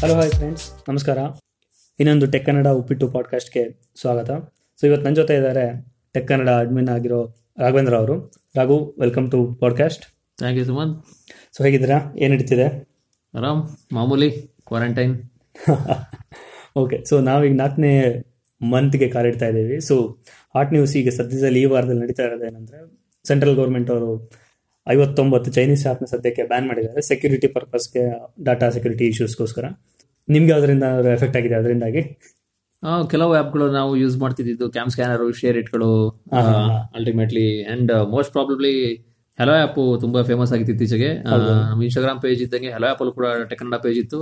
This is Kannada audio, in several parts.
ಹಲೋ ಹಾಯ್ ಫ್ರೆಂಡ್ಸ್, ನಮಸ್ಕಾರ. ಇನ್ನೊಂದು ಟೆಕ್ ಕನ್ನಡ ಉಪ್ಪಿಟ್ಟು ಪಾಡ್ಕಾಸ್ಟ್ಗೆ ಸ್ವಾಗತ. ಸೊ ಇವತ್ತು ನನ್ನ ಜೊತೆ ಇದ್ದಾರೆ ಟೆಕ್ ಕನ್ನಡ ಅಡ್ಮಿನ್ ಆಗಿರೋ ರಾಘವೇಂದ್ರ ಅವರು. Raghu, welcome to podcast. Thank you Suman. So ಹೇಗಿದ್ದೀರಾ? ಏನು ನಡೀತಿದೆ? ಆರಾಮ್, ಮಾಮೂಲಿ ಕ್ವಾರಂಟೈನ್. ಓಕೆ, ಸೊ ನಾವೀಗ 4ನೇ ಮಂತ್ಗೆ ಕಾಲಿಡ್ತಾ ಇದ್ದೀವಿ. ಸೊ ಹಾಟ್ ನ್ಯೂಸ್ ಈಗ ಸದ್ಯದಲ್ಲಿ ಈ ವಾರದಲ್ಲಿ ನಡೀತಾ ಇರೋದು ಏನಂದರೆ, ಸೆಂಟ್ರಲ್ ಗೌರ್ಮೆಂಟ್ ಅವರು 59 ಚೈನೀಸ್ ಆ್ಯಪ್ನ ಸದ್ಯಕ್ಕೆ ಬ್ಯಾನ್ ಮಾಡಿದ್ದಾರೆ, ಸೆಕ್ಯೂರಿಟಿ ಪರ್ಪಸ್ಗೆ, ಡಾಟಾ ಸೆಕ್ಯೂರಿಟಿ ಇಶ್ಯೂಸ್ಗೋಸ್ಕರ. ನಿಮ್ಗೆ ಅದರಿಂದ ಎಫೆಕ್ಟ್ ಆಗಿದೆ? ಅದರಿಂದಾಗಿ ಕೆಲವು ಆ್ಯಪ್ಗಳು ನಾವು ಯೂಸ್ ಮಾಡ್ತಿದ್ದು, ಕ್ಯಾಮ್ ಸ್ಕ್ಯಾನರು, ಶೇರ್ ಇಟ್ಗಳು ultimately, and most probably hello app ತುಂಬಾ ಫೇಮಸ್ ಆಗಿತ್ತು ಇತ್ತೀಚೆಗೆ. ನಮ್ಮ ಇನ್ಸ್ಟಾಗ್ರಾಮ್ ಪೇಜ್ ಇದ್ದಂಗೆ ಹಲೋ ಆ್ಯಪಲ್ಲೂ ಕೂಡ ಟೆಕ್ ಕನ್ನಡ ಪೇಜ್ ಇತ್ತು,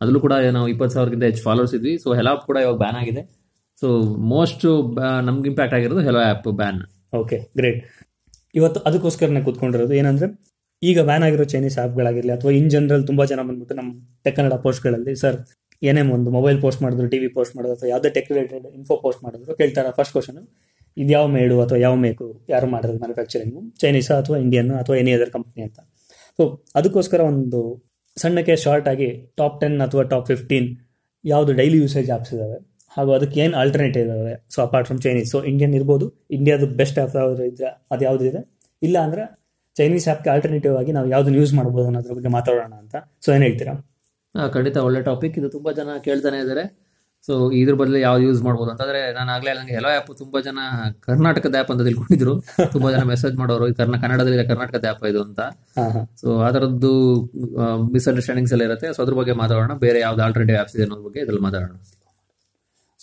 ಅದರಲ್ಲೂ ಕೂಡ ನಾವು 20,000ಕ್ಕಿಂತ ಹೆಚ್ಚು ಫಾಲೋವರ್ಸ್ ಇದ್ವಿ. ಸೊ ಹಲೋ ಆ್ಯಪ್ ಕೂಡ ಇವಾಗ ಬ್ಯಾನ್ ಆಗಿದೆ. ಸೊ ಮೋಸ್ಟ್ ನಮ್ಗೆ ಇಂಪ್ಯಾಕ್ಟ್ ಆಗಿರೋದು hello app ban. Okay, great. ಇವತ್ತು ಅದಕ್ಕೋಸ್ಕರನೇ ಕೂತ್ಕೊಂಡಿರೋದು ಏನಂದ್ರೆ, ಈಗ ಬ್ಯಾನ್ ಆಗಿರೋ ಚೈನೀಸ್ ಆ್ಯಪ್ಗಳಾಗಿರಲಿ ಅಥವಾ ಇನ್ ಜನರಲ್ ತುಂಬಾ ಜನ ಬಂದ್ಬಿಟ್ಟು ನಮ್ಮ ಟೆಕ್ ಕನ್ನಡ ಪೋಸ್ಟ್ಗಳಲ್ಲಿ, ಸರ್ ಏನೇ ಒಂದು ಮೊಬೈಲ್ ಪೋಸ್ಟ್ ಮಾಡಿದ್ರು, ಟಿವಿ ಪೋಸ್ಟ್ ಮಾಡಿದ್ರು ಅಥವಾ ಯಾವುದೇ ಟೆಕ್ ರಿಲೇಟೆಡ್ ಇನ್ಫೋ ಪೋಸ್ಟ್ ಮಾಡಿದ್ರು ಕೇಳ್ತಾರೆ ಫಸ್ಟ್ ಕ್ವಶನ್, ಇದು ಯಾವ ಮೇಡು ಅಥವಾ ಯಾವ ಮೇಕು, ಯಾರು ಮಾಡಿರೋದು ಮ್ಯಾನುಫ್ಯಾಕ್ಚರಿಂಗು, ಚೈನೀಸಾ ಅಥವಾ ಇಂಡಿಯನ್ ಅಥವಾ ಎನಿ ಅದರ್ ಕಂಪ್ನಿ ಅಂತ. ಸೊ ಅದಕ್ಕೋಸ್ಕರ ಒಂದು ಸಣ್ಣಕ್ಕೆ ಶಾರ್ಟ್ ಆಗಿ top 10 ಅಥವಾ top 15 ಯಾವುದು ಡೈಲಿ ಯೂಸೇಜ್ ಆ್ಯಪ್ಸ್ ಇದ್ದಾವೆ ಹಾಗೂ ಅದಕ್ಕೆ ಏನು ಆಲ್ಟರ್ನೇಟಿವ್ ಇದ್ದಾವೆ. So apart from Chinese, so Indian ಇರ್ಬೋದು, ಇಂಡಿಯಾದ ಬೆಸ್ಟ್ ಆ್ಯಪ್ ಯಾವ್ದು ಇದ್ರೆ ಅದು ಯಾವುದಿದೆ, ಇಲ್ಲ ಅಂದರೆ ಚೈನೀಸ್ ಆ್ಯಪ್ಗೆ ಆಲ್ಟರ್ನೇಟಿವ್ ಆಗಿ ನಾವು ಯಾವುದನ್ನು ಯೂಸ್ ಮಾಡ್ಬೋದು ಅನ್ನೋದ್ರ ಬಗ್ಗೆ ಮಾತಾಡೋಣ ಅಂತ. ಸೊ ಏನು ಹೇಳ್ತೀರಾ? ಖಂಡಿತ ಒಳ್ಳೆ ಟಾಪಿಕ್ ಇದು, ತುಂಬ ಜನ ಕೇಳ್ತಾನೆ ಇದ್ದಾರೆ. ಸೊ ಇದ್ರ ಬದಲು ಯಾವ್ದು ಯೂಸ್ ಮಾಡ್ಬೋದು ಅಂತಂದರೆ, ನಾನು ಆಗಲೇ ನನಗೆ ಹಲೋ ಆ್ಯಪ್ ತುಂಬ ಜನ ಕರ್ನಾಟಕದ ಆ್ಯಪ್ ಅಂತ ತಿಳ್ಕೊಂಡಿದ್ರು, ತುಂಬ ಜನ ಮೆಸೇಜ್ ಮಾಡೋರು ಕನ್ನಡದಲ್ಲಿ ಕರ್ನಾಟಕದ ಆ್ಯಪ್ ಇದು ಅಂತ. ಸೊ ಆ ಥರದ್ದು ಮಿಸ್ಅಂಡರ್ಸ್ಟ್ಯಾಂಡಿಂಗ್ಸ್ ಎಲ್ಲ ಇರುತ್ತೆ. ಸೊ ಅದ್ರ ಬಗ್ಗೆ ಮಾತಾಡೋಣ, ಬೇರೆ ಯಾವ್ದು ಆಲ್ಟರ್ನೇಟಿವ್ ಆ್ಯಪ್ಸ್ ಇದೆ ಅನ್ನೋದ್ರ ಬಗ್ಗೆ ಇದ್ರಲ್ಲಿ ಮಾತಾಡೋಣ.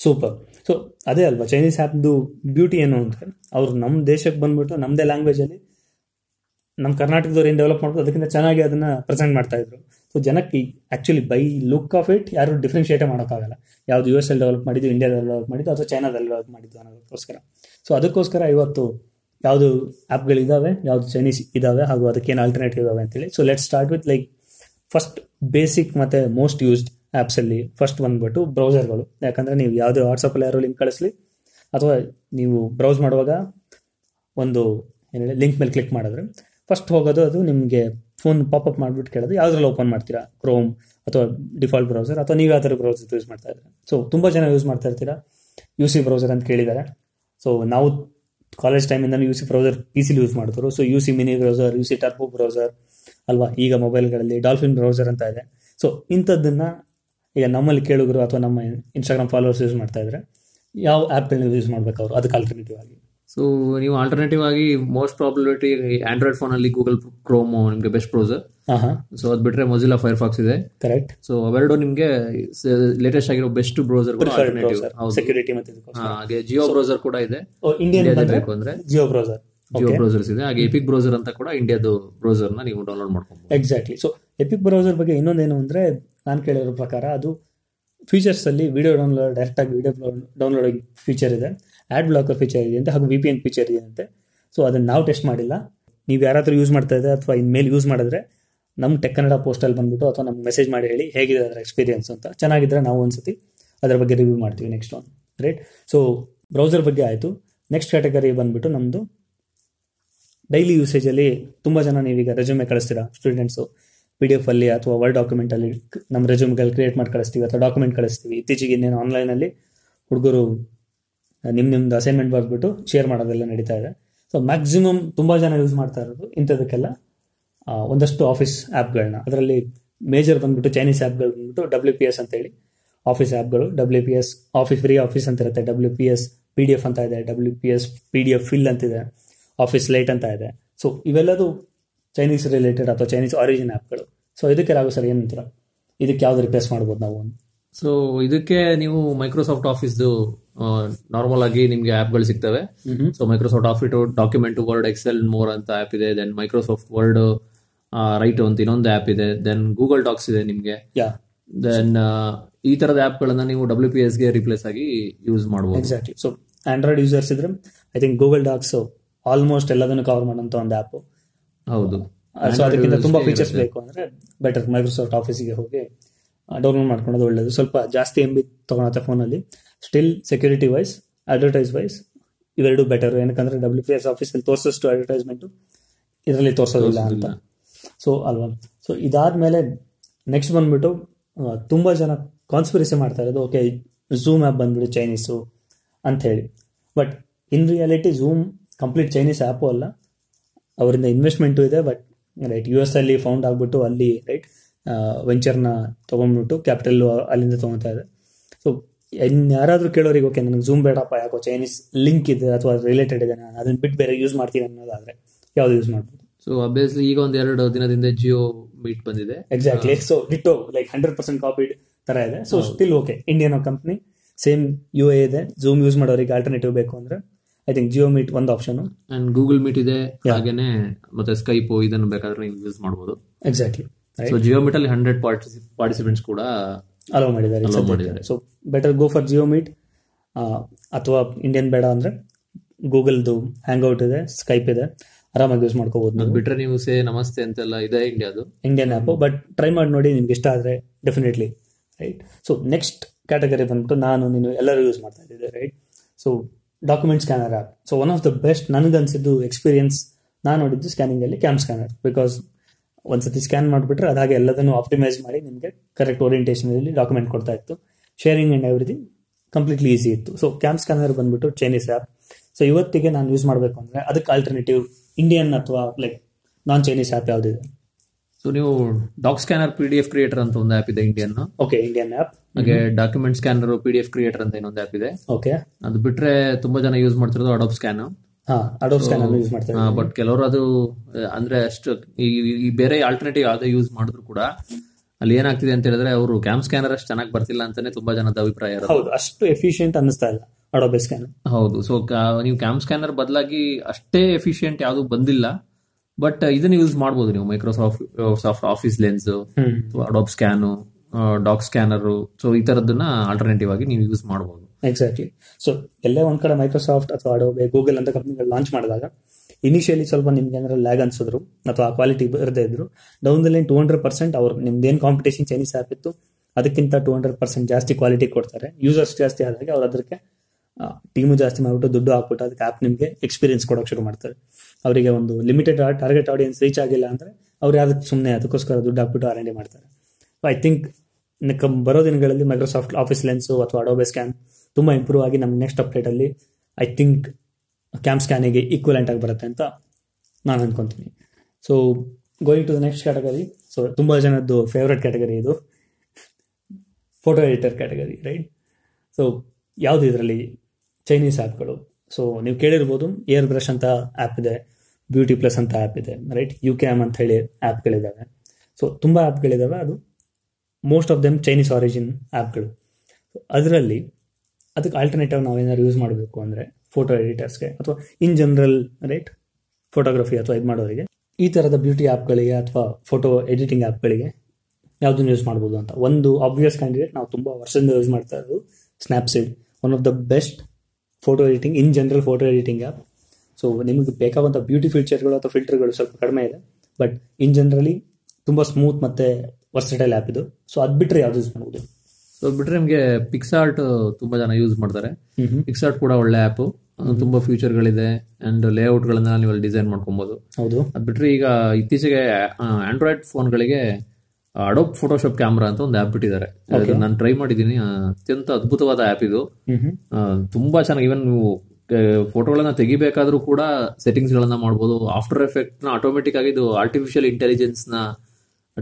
ಸೂಪರ್. ಸೊ ಅದೇ ಅಲ್ವಾ ಚೈನೀಸ್ ಆ್ಯಪ್ದು ಬ್ಯೂಟಿ ಏನು ಅಂದರೆ, ಅವರು ನಮ್ಮ ದೇಶಕ್ಕೆ ಬಂದ್ಬಿಟ್ಟು ನಮ್ಮದೇ ಲ್ಯಾಂಗ್ವೇಜಲ್ಲಿ ನಮ್ಮ ಕರ್ನಾಟಕದವ್ರು ಏನು ಡೆವಲಪ್ ಮಾಡ್ಬೋದು ಅದಕ್ಕಿಂತ ಚೆನ್ನಾಗಿ ಅದನ್ನು ಪ್ರೆಸೆಂಟ್ ಮಾಡ್ತಾಯಿದ್ರು. ಸೊ ಜನಕ್ಕೆ actually by look of it ಯಾರು ಡಿಫ್ರೆನ್ಷಿಯೇಟ್ ಮಾಡೋಕ್ಕಾಗಲ್ಲ, ಯಾವುದು ಯು ಎಸ್ ಎಲ್ಲಿ ಡೆವಲಪ್ ಮಾಡಿದ್ದು, ಇಂಡಿಯಾದಲ್ಲಿ ಡೆವಲಪ್ ಮಾಡಿದ್ದು ಅಥವಾ ಚೈನಾದಲ್ಲಿ ಡೆವಲಪ್ ಮಾಡಿದ್ದು ಅನ್ನೋದಕ್ಕೋಸ್ಕರ. ಸೊ ಅದಕ್ಕೋಸ್ಕರ ಇವತ್ತು ಯಾವುದು ಆ್ಯಪ್ಗಳಿದ್ದಾವೆ, ಯಾವುದು ಚೈನೀಸ್ ಇದ್ದಾವೆ ಹಾಗೂ ಅದಕ್ಕೇನು ಆಲ್ಟರ್ನೇಟಿವ್ ಇದ್ದಾವೆ ಅಂತೇಳಿ. So let start with like first basic ಮತ್ತು ಮೋಸ್ಟ್ ಯೂಸ್ಡ್ ಆ್ಯಪ್ಸಲ್ಲಿ ಫಸ್ಟ್ ಬಂದ್ಬಿಟ್ಟು ಬ್ರೌಸರ್ಗಳು. ಯಾಕಂದರೆ ನೀವು ಯಾವುದೇ ವಾಟ್ಸಪ್ಪಲ್ಲಿ ಯಾರೋ ಲಿಂಕ್ ಕಳಿಸ್ಲಿ ಅಥವಾ ನೀವು ಬ್ರೌಸ್ ಮಾಡುವಾಗ ಒಂದು ಏನೇಳಿ ಲಿಂಕ್ ಮೇಲೆ ಕ್ಲಿಕ್ ಮಾಡಿದ್ರೆ ಫಸ್ಟ್ ಹೋಗೋದು ಅದು ನಿಮಗೆ ಫೋನ್ ಪಾಪಪ್ ಮಾಡಿಬಿಟ್ಟು ಕೇಳೋದು ಯಾವುದ್ರಲ್ಲಿ ಓಪನ್ ಮಾಡ್ತೀರಾ, ಕ್ರೋಮ್ ಅಥವಾ ಡಿಫಾಲ್ಟ್ ಬ್ರೌಸರ್ ಅಥವಾ ನೀವು ಯಾವ ಥರ ಬ್ರೌಸರ್ ಯೂಸ್ ಮಾಡ್ತಾ ಇದ್ದೀರಾ. ಸೊ ತುಂಬ ಜನ ಯೂಸ್ ಮಾಡ್ತಾ ಇರ್ತೀರಾ UC ಬ್ರೌಸರ್ ಅಂತ ಕೇಳಿದ್ದಾರೆ. ಸೊ ನಾವು ಕಾಲೇಜ್ ಟೈಮಿಂದ UC ಬ್ರೌಸರ್ PC ಯೂಸ್ ಮಾಡಿದ್ರು. So UC mini browser, UC turbo browser ಅಲ್ವಾ, ಈಗ ಮೊಬೈಲ್ಗಳಲ್ಲಿ ಡಾಲ್ಫಿನ್ ಬ್ರೌಸರ್ ಅಂತ ಇದೆ. ಸೊ ಇಂಥದ್ದನ್ನು ಈಗ ನಮ್ಮಲ್ಲಿ ಕೇಳುಗರು ಅಥವಾ ನಮ್ಮ ಇನ್ಸ್ಟಾಗ್ರಾಮ್ ಫಾಲೋವರ್ಸ್ ಯೂಸ್ ಮಾಡ್ತಾ ಇದ್ದಾರೆ, ಯಾವ ಆ್ಯಪ್ಗಳನ್ನ ಯೂಸ್ ಮಾಡಬೇಕು ಅವರು ಅದಕ್ಕೆ ಆಲ್ಟರ್ನೇಟಿವ್ ಆಗಿ? ಸೊ ನೀವು ಆಲ್ಟರ್ನೇಟಿವ್ ಆಗಿ ಮೋಸ್ಟ್ ಪ್ರಾಬಬಿಲಿಟಿ ಆಂಡ್ರಾಯ್ಡ್ ಫೋನಲ್ಲಿ ಗೂಗಲ್ ಕ್ರೋಮ್ ನಿಮಗೆ ಬೆಸ್ಟ್ ಬ್ರೌಸರ್. ಸೊ ಅದು ಬಿಟ್ಟರೆ ಮೊಜಿಲ್ಲಾ ಫೈರ್ ಫಾಕ್ಸ್ ಇದೆ. ಕರೆಕ್ಟ್. ಸೊ ಅವೆರಡು ನಿಮಗೆ ಲೇಟೆಸ್ಟ್ ಆಗಿರೋ ಬೆಸ್ಟ್ ಬ್ರೌಸರ್. ಸೆಕ್ಯೂರಿಟಿ ಮತ್ತು ಹಾಗೆ ಜಿಯೋ ಬ್ರೌಸರ್ ಕೂಡ ಇದೆ, ಇಂಡಿಯಾದಲ್ಲಿ ಬೇಕು ಅಂದರೆ ಜಿಯೋ ಬ್ರೌಸರ್ಸ್ ಇದೆ. ಹಾಗೆ ಎಪಿಕ್ ಬ್ರೌಸರ್ ಅಂತ ಕೂಡ ಇಂಡಿಯಾದ ಬ್ರೌಸರ್ನ ನೀವು ಡೌನ್ಲೋಡ್ ಮಾಡ್ಕೊಬೋದು. ಎಕ್ಸಾಕ್ಟ್ಲಿ. ಸೊ ಎಪಿಕ್ ಬ್ರೌಸರ್ ಬಗ್ಗೆ ಇನ್ನೊಂದೇನು ಅಂದರೆ, ನಾನು ಕೇಳಿರೋ ಪ್ರಕಾರ ಅದು ಫೀಚರ್ಸಲ್ಲಿ ವಿಡಿಯೋ ಡೌನ್ಲೋಡ್, ಡೈರೆಕ್ಟಾಗಿ ವಿಡಿಯೋ ಡೌನ್ಲೋಡಿಂಗ್ ಫೀಚರ್ ಇದೆ, ಆ್ಯಡ್ ಬ್ಲಾಕರ್ ಫೀಚರ್ ಇದೆ ಅಂತ ಹಾಗೂ VPN ಫೀಚರ್ ಇದೆ ಅಂತೆ. ಸೊ ಅದನ್ನು ನಾವು ಟೆಸ್ಟ್ ಮಾಡಿಲ್ಲ. ನೀವು ಯಾರಾದರೂ ಯೂಸ್ ಮಾಡ್ತಾ ಇದ್ದರೆ ಅಥವಾ ಇನ್ಮೇಲೆ ಯೂಸ್ ಮಾಡಿದ್ರೆ ನಮ್ಮ ಟೆಕ್ ಕನ್ನಡ ಪೋಸ್ಟಲ್ಲಿ ಬಂದುಬಿಟ್ಟು ಅಥವಾ ನಮ್ಗೆ ಮೆಸೇಜ್ ಮಾಡಿ ಹೇಳಿ ಹೇಗಿದೆ ಅದರ ಎಕ್ಸ್ಪೀರಿಯನ್ಸ್ ಅಂತ. ಚೆನ್ನಾಗಿದ್ದರೆ ನಾವು ಒಂದ್ಸತಿ ಅದರ ಬಗ್ಗೆ ರಿವ್ಯೂ ಮಾಡ್ತೀವಿ next one. Right. So browser ಬಗ್ಗೆ ಆಯಿತು. ನೆಕ್ಸ್ಟ್ ಕ್ಯಾಟಗರಿ ಬಂದುಬಿಟ್ಟು ನಮ್ಮದು ಡೈಲಿ ಯೂಸೇಜಲ್ಲಿ ತುಂಬ ಜನ ನೀವೀಗ ರೆಸ್ಯೂಮೆ ಕಳಿಸ್ತೀರಾ ಸ್ಟೂಡೆಂಟ್ಸು, PDF ಅಲ್ಲಿ ಅಥವಾ ವರ್ಡ್ ಡಾಕ್ಯುಮೆಂಟಲ್ಲಿ ನಮ್ಮ ರೆಸ್ಯೂಮ್ಗಳು ಕ್ರಿಯೇಟ್ ಮಾಡಿ ಕಳಿಸ್ತೀವಿ ಅಥವಾ ಡಾಕ್ಯುಮೆಂಟ್ ಕಳಿಸ್ತೀವಿ. ಇತ್ತೀಚೆಗೆ ಇನ್ನೇನು ಆನ್ಲೈನಲ್ಲಿ ಹುಡುಗರು ನಿಮ್ಮದು ಅಸೈನ್ಮೆಂಟ್ ಬರೆದ್ಬಿಟ್ಟು ಶೇರ್ ಮಾಡೋದೆಲ್ಲ ನಡೀತಾ ಇದೆ. ಸೊ ಮ್ಯಾಕ್ಸಿಮಮ್ ತುಂಬ ಜನ ಯೂಸ್ ಮಾಡ್ತಾ ಇರೋದು ಇಂಥದಕ್ಕೆಲ್ಲ ಒಂದಷ್ಟು ಆಫೀಸ್ ಆ್ಯಪ್ಗಳನ್ನ. ಅದರಲ್ಲಿ ಮೇಜರ್ ಬಂದ್ಬಿಟ್ಟು ಚೈನೀಸ್ ಆ್ಯಪ್ಗಳು ಬಂದ್ಬಿಟ್ಟು WPS ಅಂತೇಳಿ ಆಫೀಸ್ ಆ್ಯಪ್ಗಳು. WPS ಆಫೀಸ್ ಫ್ರೀ ಆಫೀಸ್ ಅಂತ ಇರುತ್ತೆ, WPS PDF ಅಂತ ಇದೆ, WPS PDF ಫಿಲ್ ಅಂತಿದೆ, ಆಫೀಸ್ ಲೈಟ್ ಅಂತ ಇದೆ. ಸೊ ಇವೆಲ್ಲದು ಚೈನೀಸ್ ರಿಲೇಟೆಡ್ ಅಥವಾ ಚೈನೀಸ್ ಆರಿಜಿನ್ ಆ್ಯಪ್ಗಳು. ಸೊ ಇದಕ್ಕೆ ರಾಘು ಸರ್ ಏನು ಅಂತೀರಾ, ಇದಕ್ಕೆ ಯಾವ್ದು ರಿಪ್ಲೇಸ್ ಮಾಡ್ಬೋದು ನಾವು? ಸೊ ಇದಕ್ಕೆ ನೀವು ಮೈಕ್ರೋಸಾಫ್ಟ್ ಆಫೀಸ್ದು ನಾರ್ಮಲ್ ಆಗಿ ನಿಮಗೆ ಆ್ಯಪ್ಗಳು ಸಿಗ್ತವೆ. So Microsoft office document, word, Excel more ಅಂತ ಆ್ಯಪ್ ಇದೆ. ದೆನ್ ಮೈಕ್ರೋಸಾಫ್ಟ್ ವರ್ಡ್ ರೈಟ್ ಅಂತ ಇನ್ನೊಂದು ಆ್ಯಪ್ ಇದೆ. ದೆನ್ ಗೂಗಲ್ ಡಾಕ್ಸ್ ಇದೆ ನಿಮಗೆ. ದೆನ್ ಈ ಥರದ ಆ್ಯಪ್ಗಳನ್ನು ನೀವು WPSಗೆ ರಿಪ್ಲೇಸ್ ಆಗಿ ಯೂಸ್ ಮಾಡ್ಬೋದು. ಎಕ್ಸಾಕ್ಟ್ಲಿ. ಸೊ ಆಂಡ್ರಾಯ್ಡ್ ಯೂಸರ್ಸ್ ಇದ್ರೆ I think Google Docs almost ಎಲ್ಲದನ್ನು ಕವರ್ ಮಾಡೋಂಥ ಒಂದು ಆ್ಯಪು. ಹೌದು. ಸೊ ಅದಕ್ಕಿಂತ ತುಂಬಾ ಫೀಚರ್ಸ್ ಬೇಕು ಅಂದ್ರೆ ಬೆಟರ್ ಮೈಕ್ರೋಸಾಫ್ಟ್ ಆಫೀಸಿಗೆ ಹೋಗಿ ಡೌನ್ಲೋಡ್ ಮಾಡ್ಕೊಳ್ಳೋದು ಒಳ್ಳೇದು. ಸ್ವಲ್ಪ ಜಾಸ್ತಿ MB ತಗೊಳತ್ತೆ ಫೋನಲ್ಲಿ. Still security wise, advertise wise ಇವೆರಡು ಬೆಟರ್. ಏನಕ್ಕಂದ್ರೆ ಡಬ್ಲ್ಯೂ ಪಿ ಎಸ್ ಆಫೀಸಲ್ಲಿ ತೋರಿಸೋಷ್ಟು ಅಡ್ವರ್ಟೈಸ್ಮೆಂಟು ಇದರಲ್ಲಿ ತೋರಿಸೋದಿಲ್ಲ ಅಂತ. ಸೊ ಅಲ್ವಾ, ಸೊ ಇದಾದ್ಮೇಲೆ ನೆಕ್ಸ್ಟ್ ಬಂದ್ಬಿಟ್ಟು ತುಂಬ ಜನ ಕಾನ್ಸ್ಪಿರಸಿ ಮಾಡ್ತಾ ಇರೋದು, ಓಕೆ ಝೂಮ್ ಆ್ಯಪ್ ಬಂದ್ಬಿಟ್ಟು ಚೈನೀಸು ಅಂತ ಹೇಳಿ. But in reality Zoom complete Chinese app ಅಲ್ಲ, ಅವರಿಂದ ಇನ್ವೆಸ್ಟ್ಮೆಂಟು ಇದೆ. ಬಟ್ ರೈಟ್ ಯು ಎಸ್ ಅಲ್ಲಿ ಫೌಂಡ್ ಆಗಿಬಿಟ್ಟು ಅಲ್ಲಿ ರೈಟ್ ವೆಂಚರ್ನ ತೊಗೊಂಡ್ಬಿಟ್ಟು ಕ್ಯಾಪಿಟಲ್ಲು ಅಲ್ಲಿಂದ ತೊಗೊತಾ ಇದೆ. ಸೊ ಇನ್ನು ಯಾರಾದರೂ ಕೇಳೋರಿಗೆ ಓಕೆ ನನಗೆ ಝೂಮ್ ಬೇಡಪ್ಪ, ಯಾಕೋ ಚೈನೀಸ್ ಲಿಂಕ್ ಇದೆ ಅಥವಾ ರಿಲೇಟೆಡ್ ಇದೆ, ನಾನು ಅದನ್ನು ಬಿಟ್ಟು ಬೇರೆ ಯೂಸ್ ಮಾಡ್ತೀನಿ ಅನ್ನೋದಾದರೆ ಯಾವುದು ಯೂಸ್ ಮಾಡ್ಬೋದು? ಸೊ ಅಬ್ವಿಯಸ್ಲಿ ಈಗ ಒಂದು ಎರಡು ದಿನದಿಂದ ಜಿಯೋ ಮೀಟ್ ಬಂದಿದೆ. Exactly. So ditto like 100% copied ಥರ ಇದೆ. So still okay, Indian company, same U A ಇದೆ. ಝೂಮ್ ಯೂಸ್ ಮಾಡೋರಿಗೆ ಆಲ್ಟರ್ನೇಟಿವ್ ಬೇಕು ಅಂದರೆ ಐ ಥಿಂಕ್ ಜಿಯೋ ಮೀಟ್ ಒಂದು ಆಪ್ಷನ್, ಅಂಡ್ ಗೂಗಲ್ ಮೀಟ್ ಇದೆ, ಹಾಗೇನೆ ಮತ್ತೆ ಸ್ಕೈಪ್ ಇದನ್ನು ಬೇಕಾದ್ರೆ ಯೂಸ್ ಮಾಡಬಹುದು. ಎಕ್ಸಾಕ್ಟ್ಲಿ. ಸೊ ಜಿಯೋ ಮೀಟ್ ಅಲ್ಲಿ 100 ಪಾರ್ಟಿಸಿಪೆಂಟ್ಸ್ ಕೂಡ ಅಲೋ ಮಾಡಿದ್ದಾರೆ. So better go for Jio meet, ಅಥವಾ ಇಂಡಿಯನ್ ಬೇಡ ಅಂದ್ರೆ ಗೂಗಲ್ದು ಹ್ಯಾಂಗ್ ಔಟ್ ಇದೆ, ಸ್ಕೈಪ್ ಇದೆ, ಆರಾಮಾಗಿ ಯೂಸ್ ಮಾಡ್ಕೋಬಹುದು. ಅದು ಬಿಟ್ರೆ ನೀವು ಸೇ ನಮಸ್ತೆ ಅಂತೆಲ್ಲ ಇದೆ ಇಂಡಿಯಾದು, ಇಂಡಿಯನ್ ಆ್ಯಪ್. ಬಟ್ ಟ್ರೈ ಮಾಡಿ ನೋಡಿ, ನಿಮ್ಗೆ ಇಷ್ಟ ಆದರೆ definitely right. So next category ಬಂದ್ಬಿಟ್ಟು ನಾನು ನೀನು ಎಲ್ಲರೂ ಯೂಸ್ ಮಾಡ್ತಾ ಇದ್ದಿದ್ದೆ right. So document scanner app. So one of the best ನನಗನ್ಸಿದ್ದು ಎಕ್ಸ್ಪೀರಿಯನ್ಸ್ ನಾನು ನೋಡಿದ್ದು ಸ್ಕ್ಯಾನಿಂಗಲ್ಲಿ ಕ್ಯಾಮ್ ಸ್ಕ್ಯಾನರ್. ಬಿಕಾಸ್ ಒಂದ್ಸತಿ ಸ್ಕ್ಯಾನ್ ಮಾಡಿಬಿಟ್ರೆ ಅದಾಗೆ ಎಲ್ಲದನ್ನು ಆಪ್ಟಿಮೈಸ್ ಮಾಡಿ ನಿಮಗೆ ಕರೆಕ್ಟ್ ಓರಿಯೆಂಟೇಷನಲ್ಲಿ ಡಾಕ್ಯುಮೆಂಟ್ ಕೊಡ್ತಾ ಇತ್ತು. Sharing and everything completely easy ಇತ್ತು. ಸೊ ಕ್ಯಾಮ್ ಸ್ಕ್ಯಾನರ್ ಬಂದ್ಬಿಟ್ಟು ಚೈನೀಸ್ ಆ್ಯಪ್. ಸೊ ಇವತ್ತಿಗೆ ನಾನು ಯೂಸ್ ಮಾಡಬೇಕು ಅಂದರೆ ಅದಕ್ಕೆ ಆಲ್ಟರ್ನೇಟಿವ್ ಇಂಡಿಯನ್ ಅಥವಾ ಲೈಕ್ ನಾನ್ ಚೈನೀಸ್ ಆ್ಯಪ್ ಯಾವುದಿದೆ? ಸೊ ನೀವು ಡಾಕ್ ಸ್ಕ್ಯಾನರ್ PDF ಕ್ರಿಯೇಟರ್ ಅಂತ ಒಂದು ಆ್ಯಪ್ ಇದೆ ಇಂಡಿಯನ್. Okay, Indian app. ಹಾಗೆ ಡಾಕ್ಯುಮೆಂಟ್ ಸ್ಕ್ಯಾನರ್ PDF ಕ್ರಿಯೇಟರ್ ಅಂತ ಇನ್ನೊಂದು ಆ್ಯಪ್ ಇದೆ. ಓಕೆ, ಅದು ಬಿಟ್ರೆ ತುಂಬಾ ಜನ ಯೂಸ್ ಮಾಡ್ತಿರೋದು Adobe scan. Adobe scan use ಮಾಡ್ತಾರೆ, ಬಟ್ ಕೆಲವರು ಅದು ಅಂದ್ರೆ ಅಷ್ಟು ಈ ಬೇರೆ ಆಲ್ಟರ್ನೇಟಿವ್ ಯಾವುದೇ ಯೂಸ್ ಮಾಡಿದ್ರು ಕೂಡ ಅಲ್ಲಿ ಏನಾಗ್ತಿದೆ ಅಂತ ಹೇಳಿದ್ರೆ ಅವರು ಕ್ಯಾಮ್ ಸ್ಕ್ಯಾನರ್ ಅಷ್ಟು ಚೆನ್ನಾಗಿ ಬರ್ತಿಲ್ಲ ಅಂತಾನೆ ತುಂಬಾ ಜನದ ಅಭಿಪ್ರಾಯ. ಹೌದು, ಅಷ್ಟು ಎಫಿಷಿಯಂಟ್ ಅನ್ನಿಸ್ತಾ ಇಲ್ಲ ಅಡೋಬ್ ಸ್ಕ್ಯಾನ್. ಹೌದು. ಸೊ ನೀವು ಕ್ಯಾಮ್ ಸ್ಕ್ಯಾನರ್ ಬದಲಾಗಿ ಅಷ್ಟೇ ಎಫಿಷಿಯಂಟ್ ಯಾವುದು ಬಂದಿಲ್ಲ, ಬಟ್ ಇದನ್ನ ಯೂಸ್ ಮಾಡಬಹುದು ನೀವು. Microsoft Office Lens, Adobe scan, dock ಸ್ಕ್ಯಾನರು, so ಈ ತರದನ್ನ ಆಲ್ಟರ್ನೇಟಿವ್ ಆಗಿ ನೀವು ಯೂಸ್ ಮಾಡಬಹುದು. ಎಕ್ಸಾಕ್ಟ್ಲಿ. ಸೊ ಎಲ್ಲೇ ಒಂದ್ ಕಡೆ ಮೈಕ್ರೋಸಾಫ್ಟ್ ಅಥವಾ ಅಡೋಬೆ, ಗೂಗಲ್ ಅಂತ ಕಂಪ್ನಿಗಳು ಲಾಂಚ್ ಮಾಡಿದಾಗ ಇನಿಷಿಯಲಿ ಸ್ವಲ್ಪ ನಿಮ್ಗೆ ಏನಾದ್ರು ಲ್ಯಾಗ್ ಅನ್ಸಿದ್ರು ಅಥವಾ ಕ್ವಾಲಿಟಿ ಬರದೇ ಇದ್ರು, ಡೌನ್ ದ ಲೈನ್ 200% ಅವ್ರು ನಿಮ್ದೇನು ಕಾಂಪಿಟೇಷನ್ ಚೈನೀಸ್ ಆ್ಯಪ್ ಇತ್ತು ಅದಕ್ಕಿಂತ 200% ಜಾಸ್ತಿ ಕ್ವಾಲಿಟಿ ಕೊಡ್ತಾರೆ. ಯೂಸರ್ಸ್ ಜಾಸ್ತಿ ಆದಾಗ ಅವ್ರು ಅದಕ್ಕೆ ಟೀಮು ಜಾಸ್ತಿ ಮಾಡಿಬಿಟ್ಟು ದುಡ್ಡು ಹಾಕ್ಬಿಟ್ಟು ಅದಕ್ಕೆ ಆ್ಯಪ್ ನಿಮಗೆ ಎಕ್ಸ್ಪೀರಿಯನ್ಸ್ ಕೊಡೋಕೆ ಶುರು ಮಾಡ್ತಾರೆ. ಅವರಿಗೆ ಒಂದು ಲಿಮಿಟೆಡ್ ಟಾರ್ಗೆಟ್ ಆಡಿಯನ್ಸ್ ರೀಚ್ ಆಗಿಲ್ಲ ಅಂದರೆ ಅವ್ರು ಯಾವುದಕ್ಕೆ ಸುಮ್ಮನೆ ಅದಕ್ಕೋಸ್ಕರ ದುಡ್ಡು ಹಾಕ್ಬಿಟ್ಟು ಆರ್&ಡಿ ಮಾಡ್ತಾರೆ. ಐ ಥಿಂಕ್ ಬರೋ ದಿನಗಳಲ್ಲಿ ಮೈಕ್ರೋಸಾಫ್ಟ್ ಆಫೀಸ್ ಲೆನ್ಸು ಅಥವಾ ಅಡೋಬೆ ಸ್ಕ್ಯಾನ್ ತುಂಬ ಇಂಪ್ರೂವ್ ಆಗಿ ನಮ್ಮ ನೆಕ್ಸ್ಟ್ ಅಪ್ಡೇಟಲ್ಲಿ ಐ ಥಿಂಕ್ ಕ್ಯಾಮ್ ಸ್ಕ್ಯಾನಿಗೆ ಈಕ್ವಲೆಂಟ್ ಆಗಿ ಬರುತ್ತೆ ಅಂತ ನಾನು ಅಂದ್ಕೊತೀನಿ. So going to the next category. So ತುಂಬ ಜನದ್ದು ಫೇವ್ರೆಟ್ ಕ್ಯಾಟಗರಿ ಇದು, photo editor category right. So ಯಾವುದು ಇದರಲ್ಲಿ ಚೈನೀಸ್ ಆ್ಯಪ್ಗಳು. ಸೊ ನೀವು ಕೇಳಿರ್ಬೋದು, ಏರ್ ಬ್ರಷ್ ಅಂತ ಆ್ಯಪ್ ಇದೆ, ಬ್ಯೂಟಿ ಪ್ಲಸ್ ಅಂತ ಆ್ಯಪ್ ಇದೆ ರೈಟ್, ಯು ಕೆ ಎಮ್ ಅಂತ ಹೇಳಿ ಆ್ಯಪ್ಗಳಿದ್ದಾವೆ. ಸೊ ತುಂಬ ಆ್ಯಪ್ಗಳಿದ್ದಾವೆ, ಅದು most of them Chinese origin ಆ್ಯಪ್ಗಳು. ಅದರಲ್ಲಿ ಅದಕ್ಕೆ ಆಲ್ಟರ್ನೇಟಿವ್ ನಾವೇನಾದ್ರು ಯೂಸ್ ಮಾಡಬೇಕು ಅಂದರೆ ಫೋಟೋ ಎಡಿಟರ್ಸ್ಗೆ ಅಥವಾ ಇನ್ ಜನರಲ್ ರೈಟ್ ಫೋಟೋಗ್ರಫಿ ಅಥವಾ ಇದು ಮಾಡೋರಿಗೆ ಈ ಥರದ ಬ್ಯೂಟಿ ಆ್ಯಪ್ಗಳಿಗೆ ಅಥವಾ ಫೋಟೋ ಎಡಿಟಿಂಗ್ ಆ್ಯಪ್ಗಳಿಗೆ ಯಾವುದನ್ನು ಯೂಸ್ ಮಾಡ್ಬೋದು ಅಂತ. ಒಂದು ಆಬ್ವಿಯಸ್ ಕ್ಯಾಂಡಿಡೇಟ್ ನಾವು ತುಂಬ ವರ್ಷದಿಂದ ಯೂಸ್ ಮಾಡ್ತಾ ಇರೋದು Snapseed, one of the best photo editing in general photo editing app. So ನಿಮಗೆ ಬೇಕಾಗುವಂಥ ಬ್ಯೂಟಿ ಫೀಚರ್ಗಳು ಅಥವಾ ಫಿಲ್ಟರ್ಗಳು ಸ್ವಲ್ಪ ಕಡಿಮೆ ಇದೆ, ಬಟ್ ಇನ್ ಜನರಲಿ ತುಂಬ ಸ್ಮೂತ್ ಮತ್ತು ವರ್ಸಟೈಲ್ ಆ್ಯಪ್ ಇದು. ಸೊ ಅದು ಬಿಟ್ಟರೆ ಯಾವ್ದು ಯೂಸ್ ಮಾಡ್ಬೋದು? ಸೊ ಅದು ಬಿಟ್ಟರೆ ನಿಮಗೆ ಪಿಕ್ಸಾರ್ಟ್ ತುಂಬ ಜನ ಯೂಸ್ ಮಾಡ್ತಾರೆ. ಪಿಕ್ಸಾರ್ಟ್ ಕೂಡ ಒಳ್ಳೆ ಆ್ಯಪು, ತುಂಬ ಫ್ಯೂಚರ್ಗಳಿದೆ, ಆ್ಯಂಡ್ ಲೇಔಟ್ಗಳನ್ನ ನೀವು ಅಲ್ಲಿ ಡಿಸೈನ್ ಮಾಡ್ಕೊಬೋದು. ಹೌದು. ಅದು ಬಿಟ್ಟರೆ ಈಗ ಇತ್ತೀಚೆಗೆ ಆಂಡ್ರಾಯ್ಡ್ ಫೋನ್ಗಳಿಗೆ ಅಡೋಬ್ ಫೋಟೋಶಾಪ್ ಕ್ಯಾಮ್ರಾ ಅಂತ ಒಂದು ಆ್ಯಪ್ ಬಿಟ್ಟಿದ್ದಾರೆ. ನಾನು ಟ್ರೈ ಮಾಡಿದ್ದೀನಿ, ಅತ್ಯಂತ ಅದ್ಭುತವಾದ ಆ್ಯಪ್ ಇದು, ತುಂಬಾ ಚೆನ್ನಾಗಿ. ಇವನ್ ನೀವು ಫೋಟೋಗಳನ್ನ ತೆಗಿಬೇಕಾದ್ರೂ ಕೂಡ ಸೆಟ್ಟಿಂಗ್ಸ್ ಗಳನ್ನ ಮಾಡಬಹುದು. ಆಫ್ಟರ್ ಎಫೆಕ್ಟ್ ನ ಆಟೋಮೆಟಿಕ್ ಆಗಿ ಇದು ಆರ್ಟಿಫಿಷಿಯಲ್ ಇಂಟೆಲಿಜೆನ್ಸ್ ನ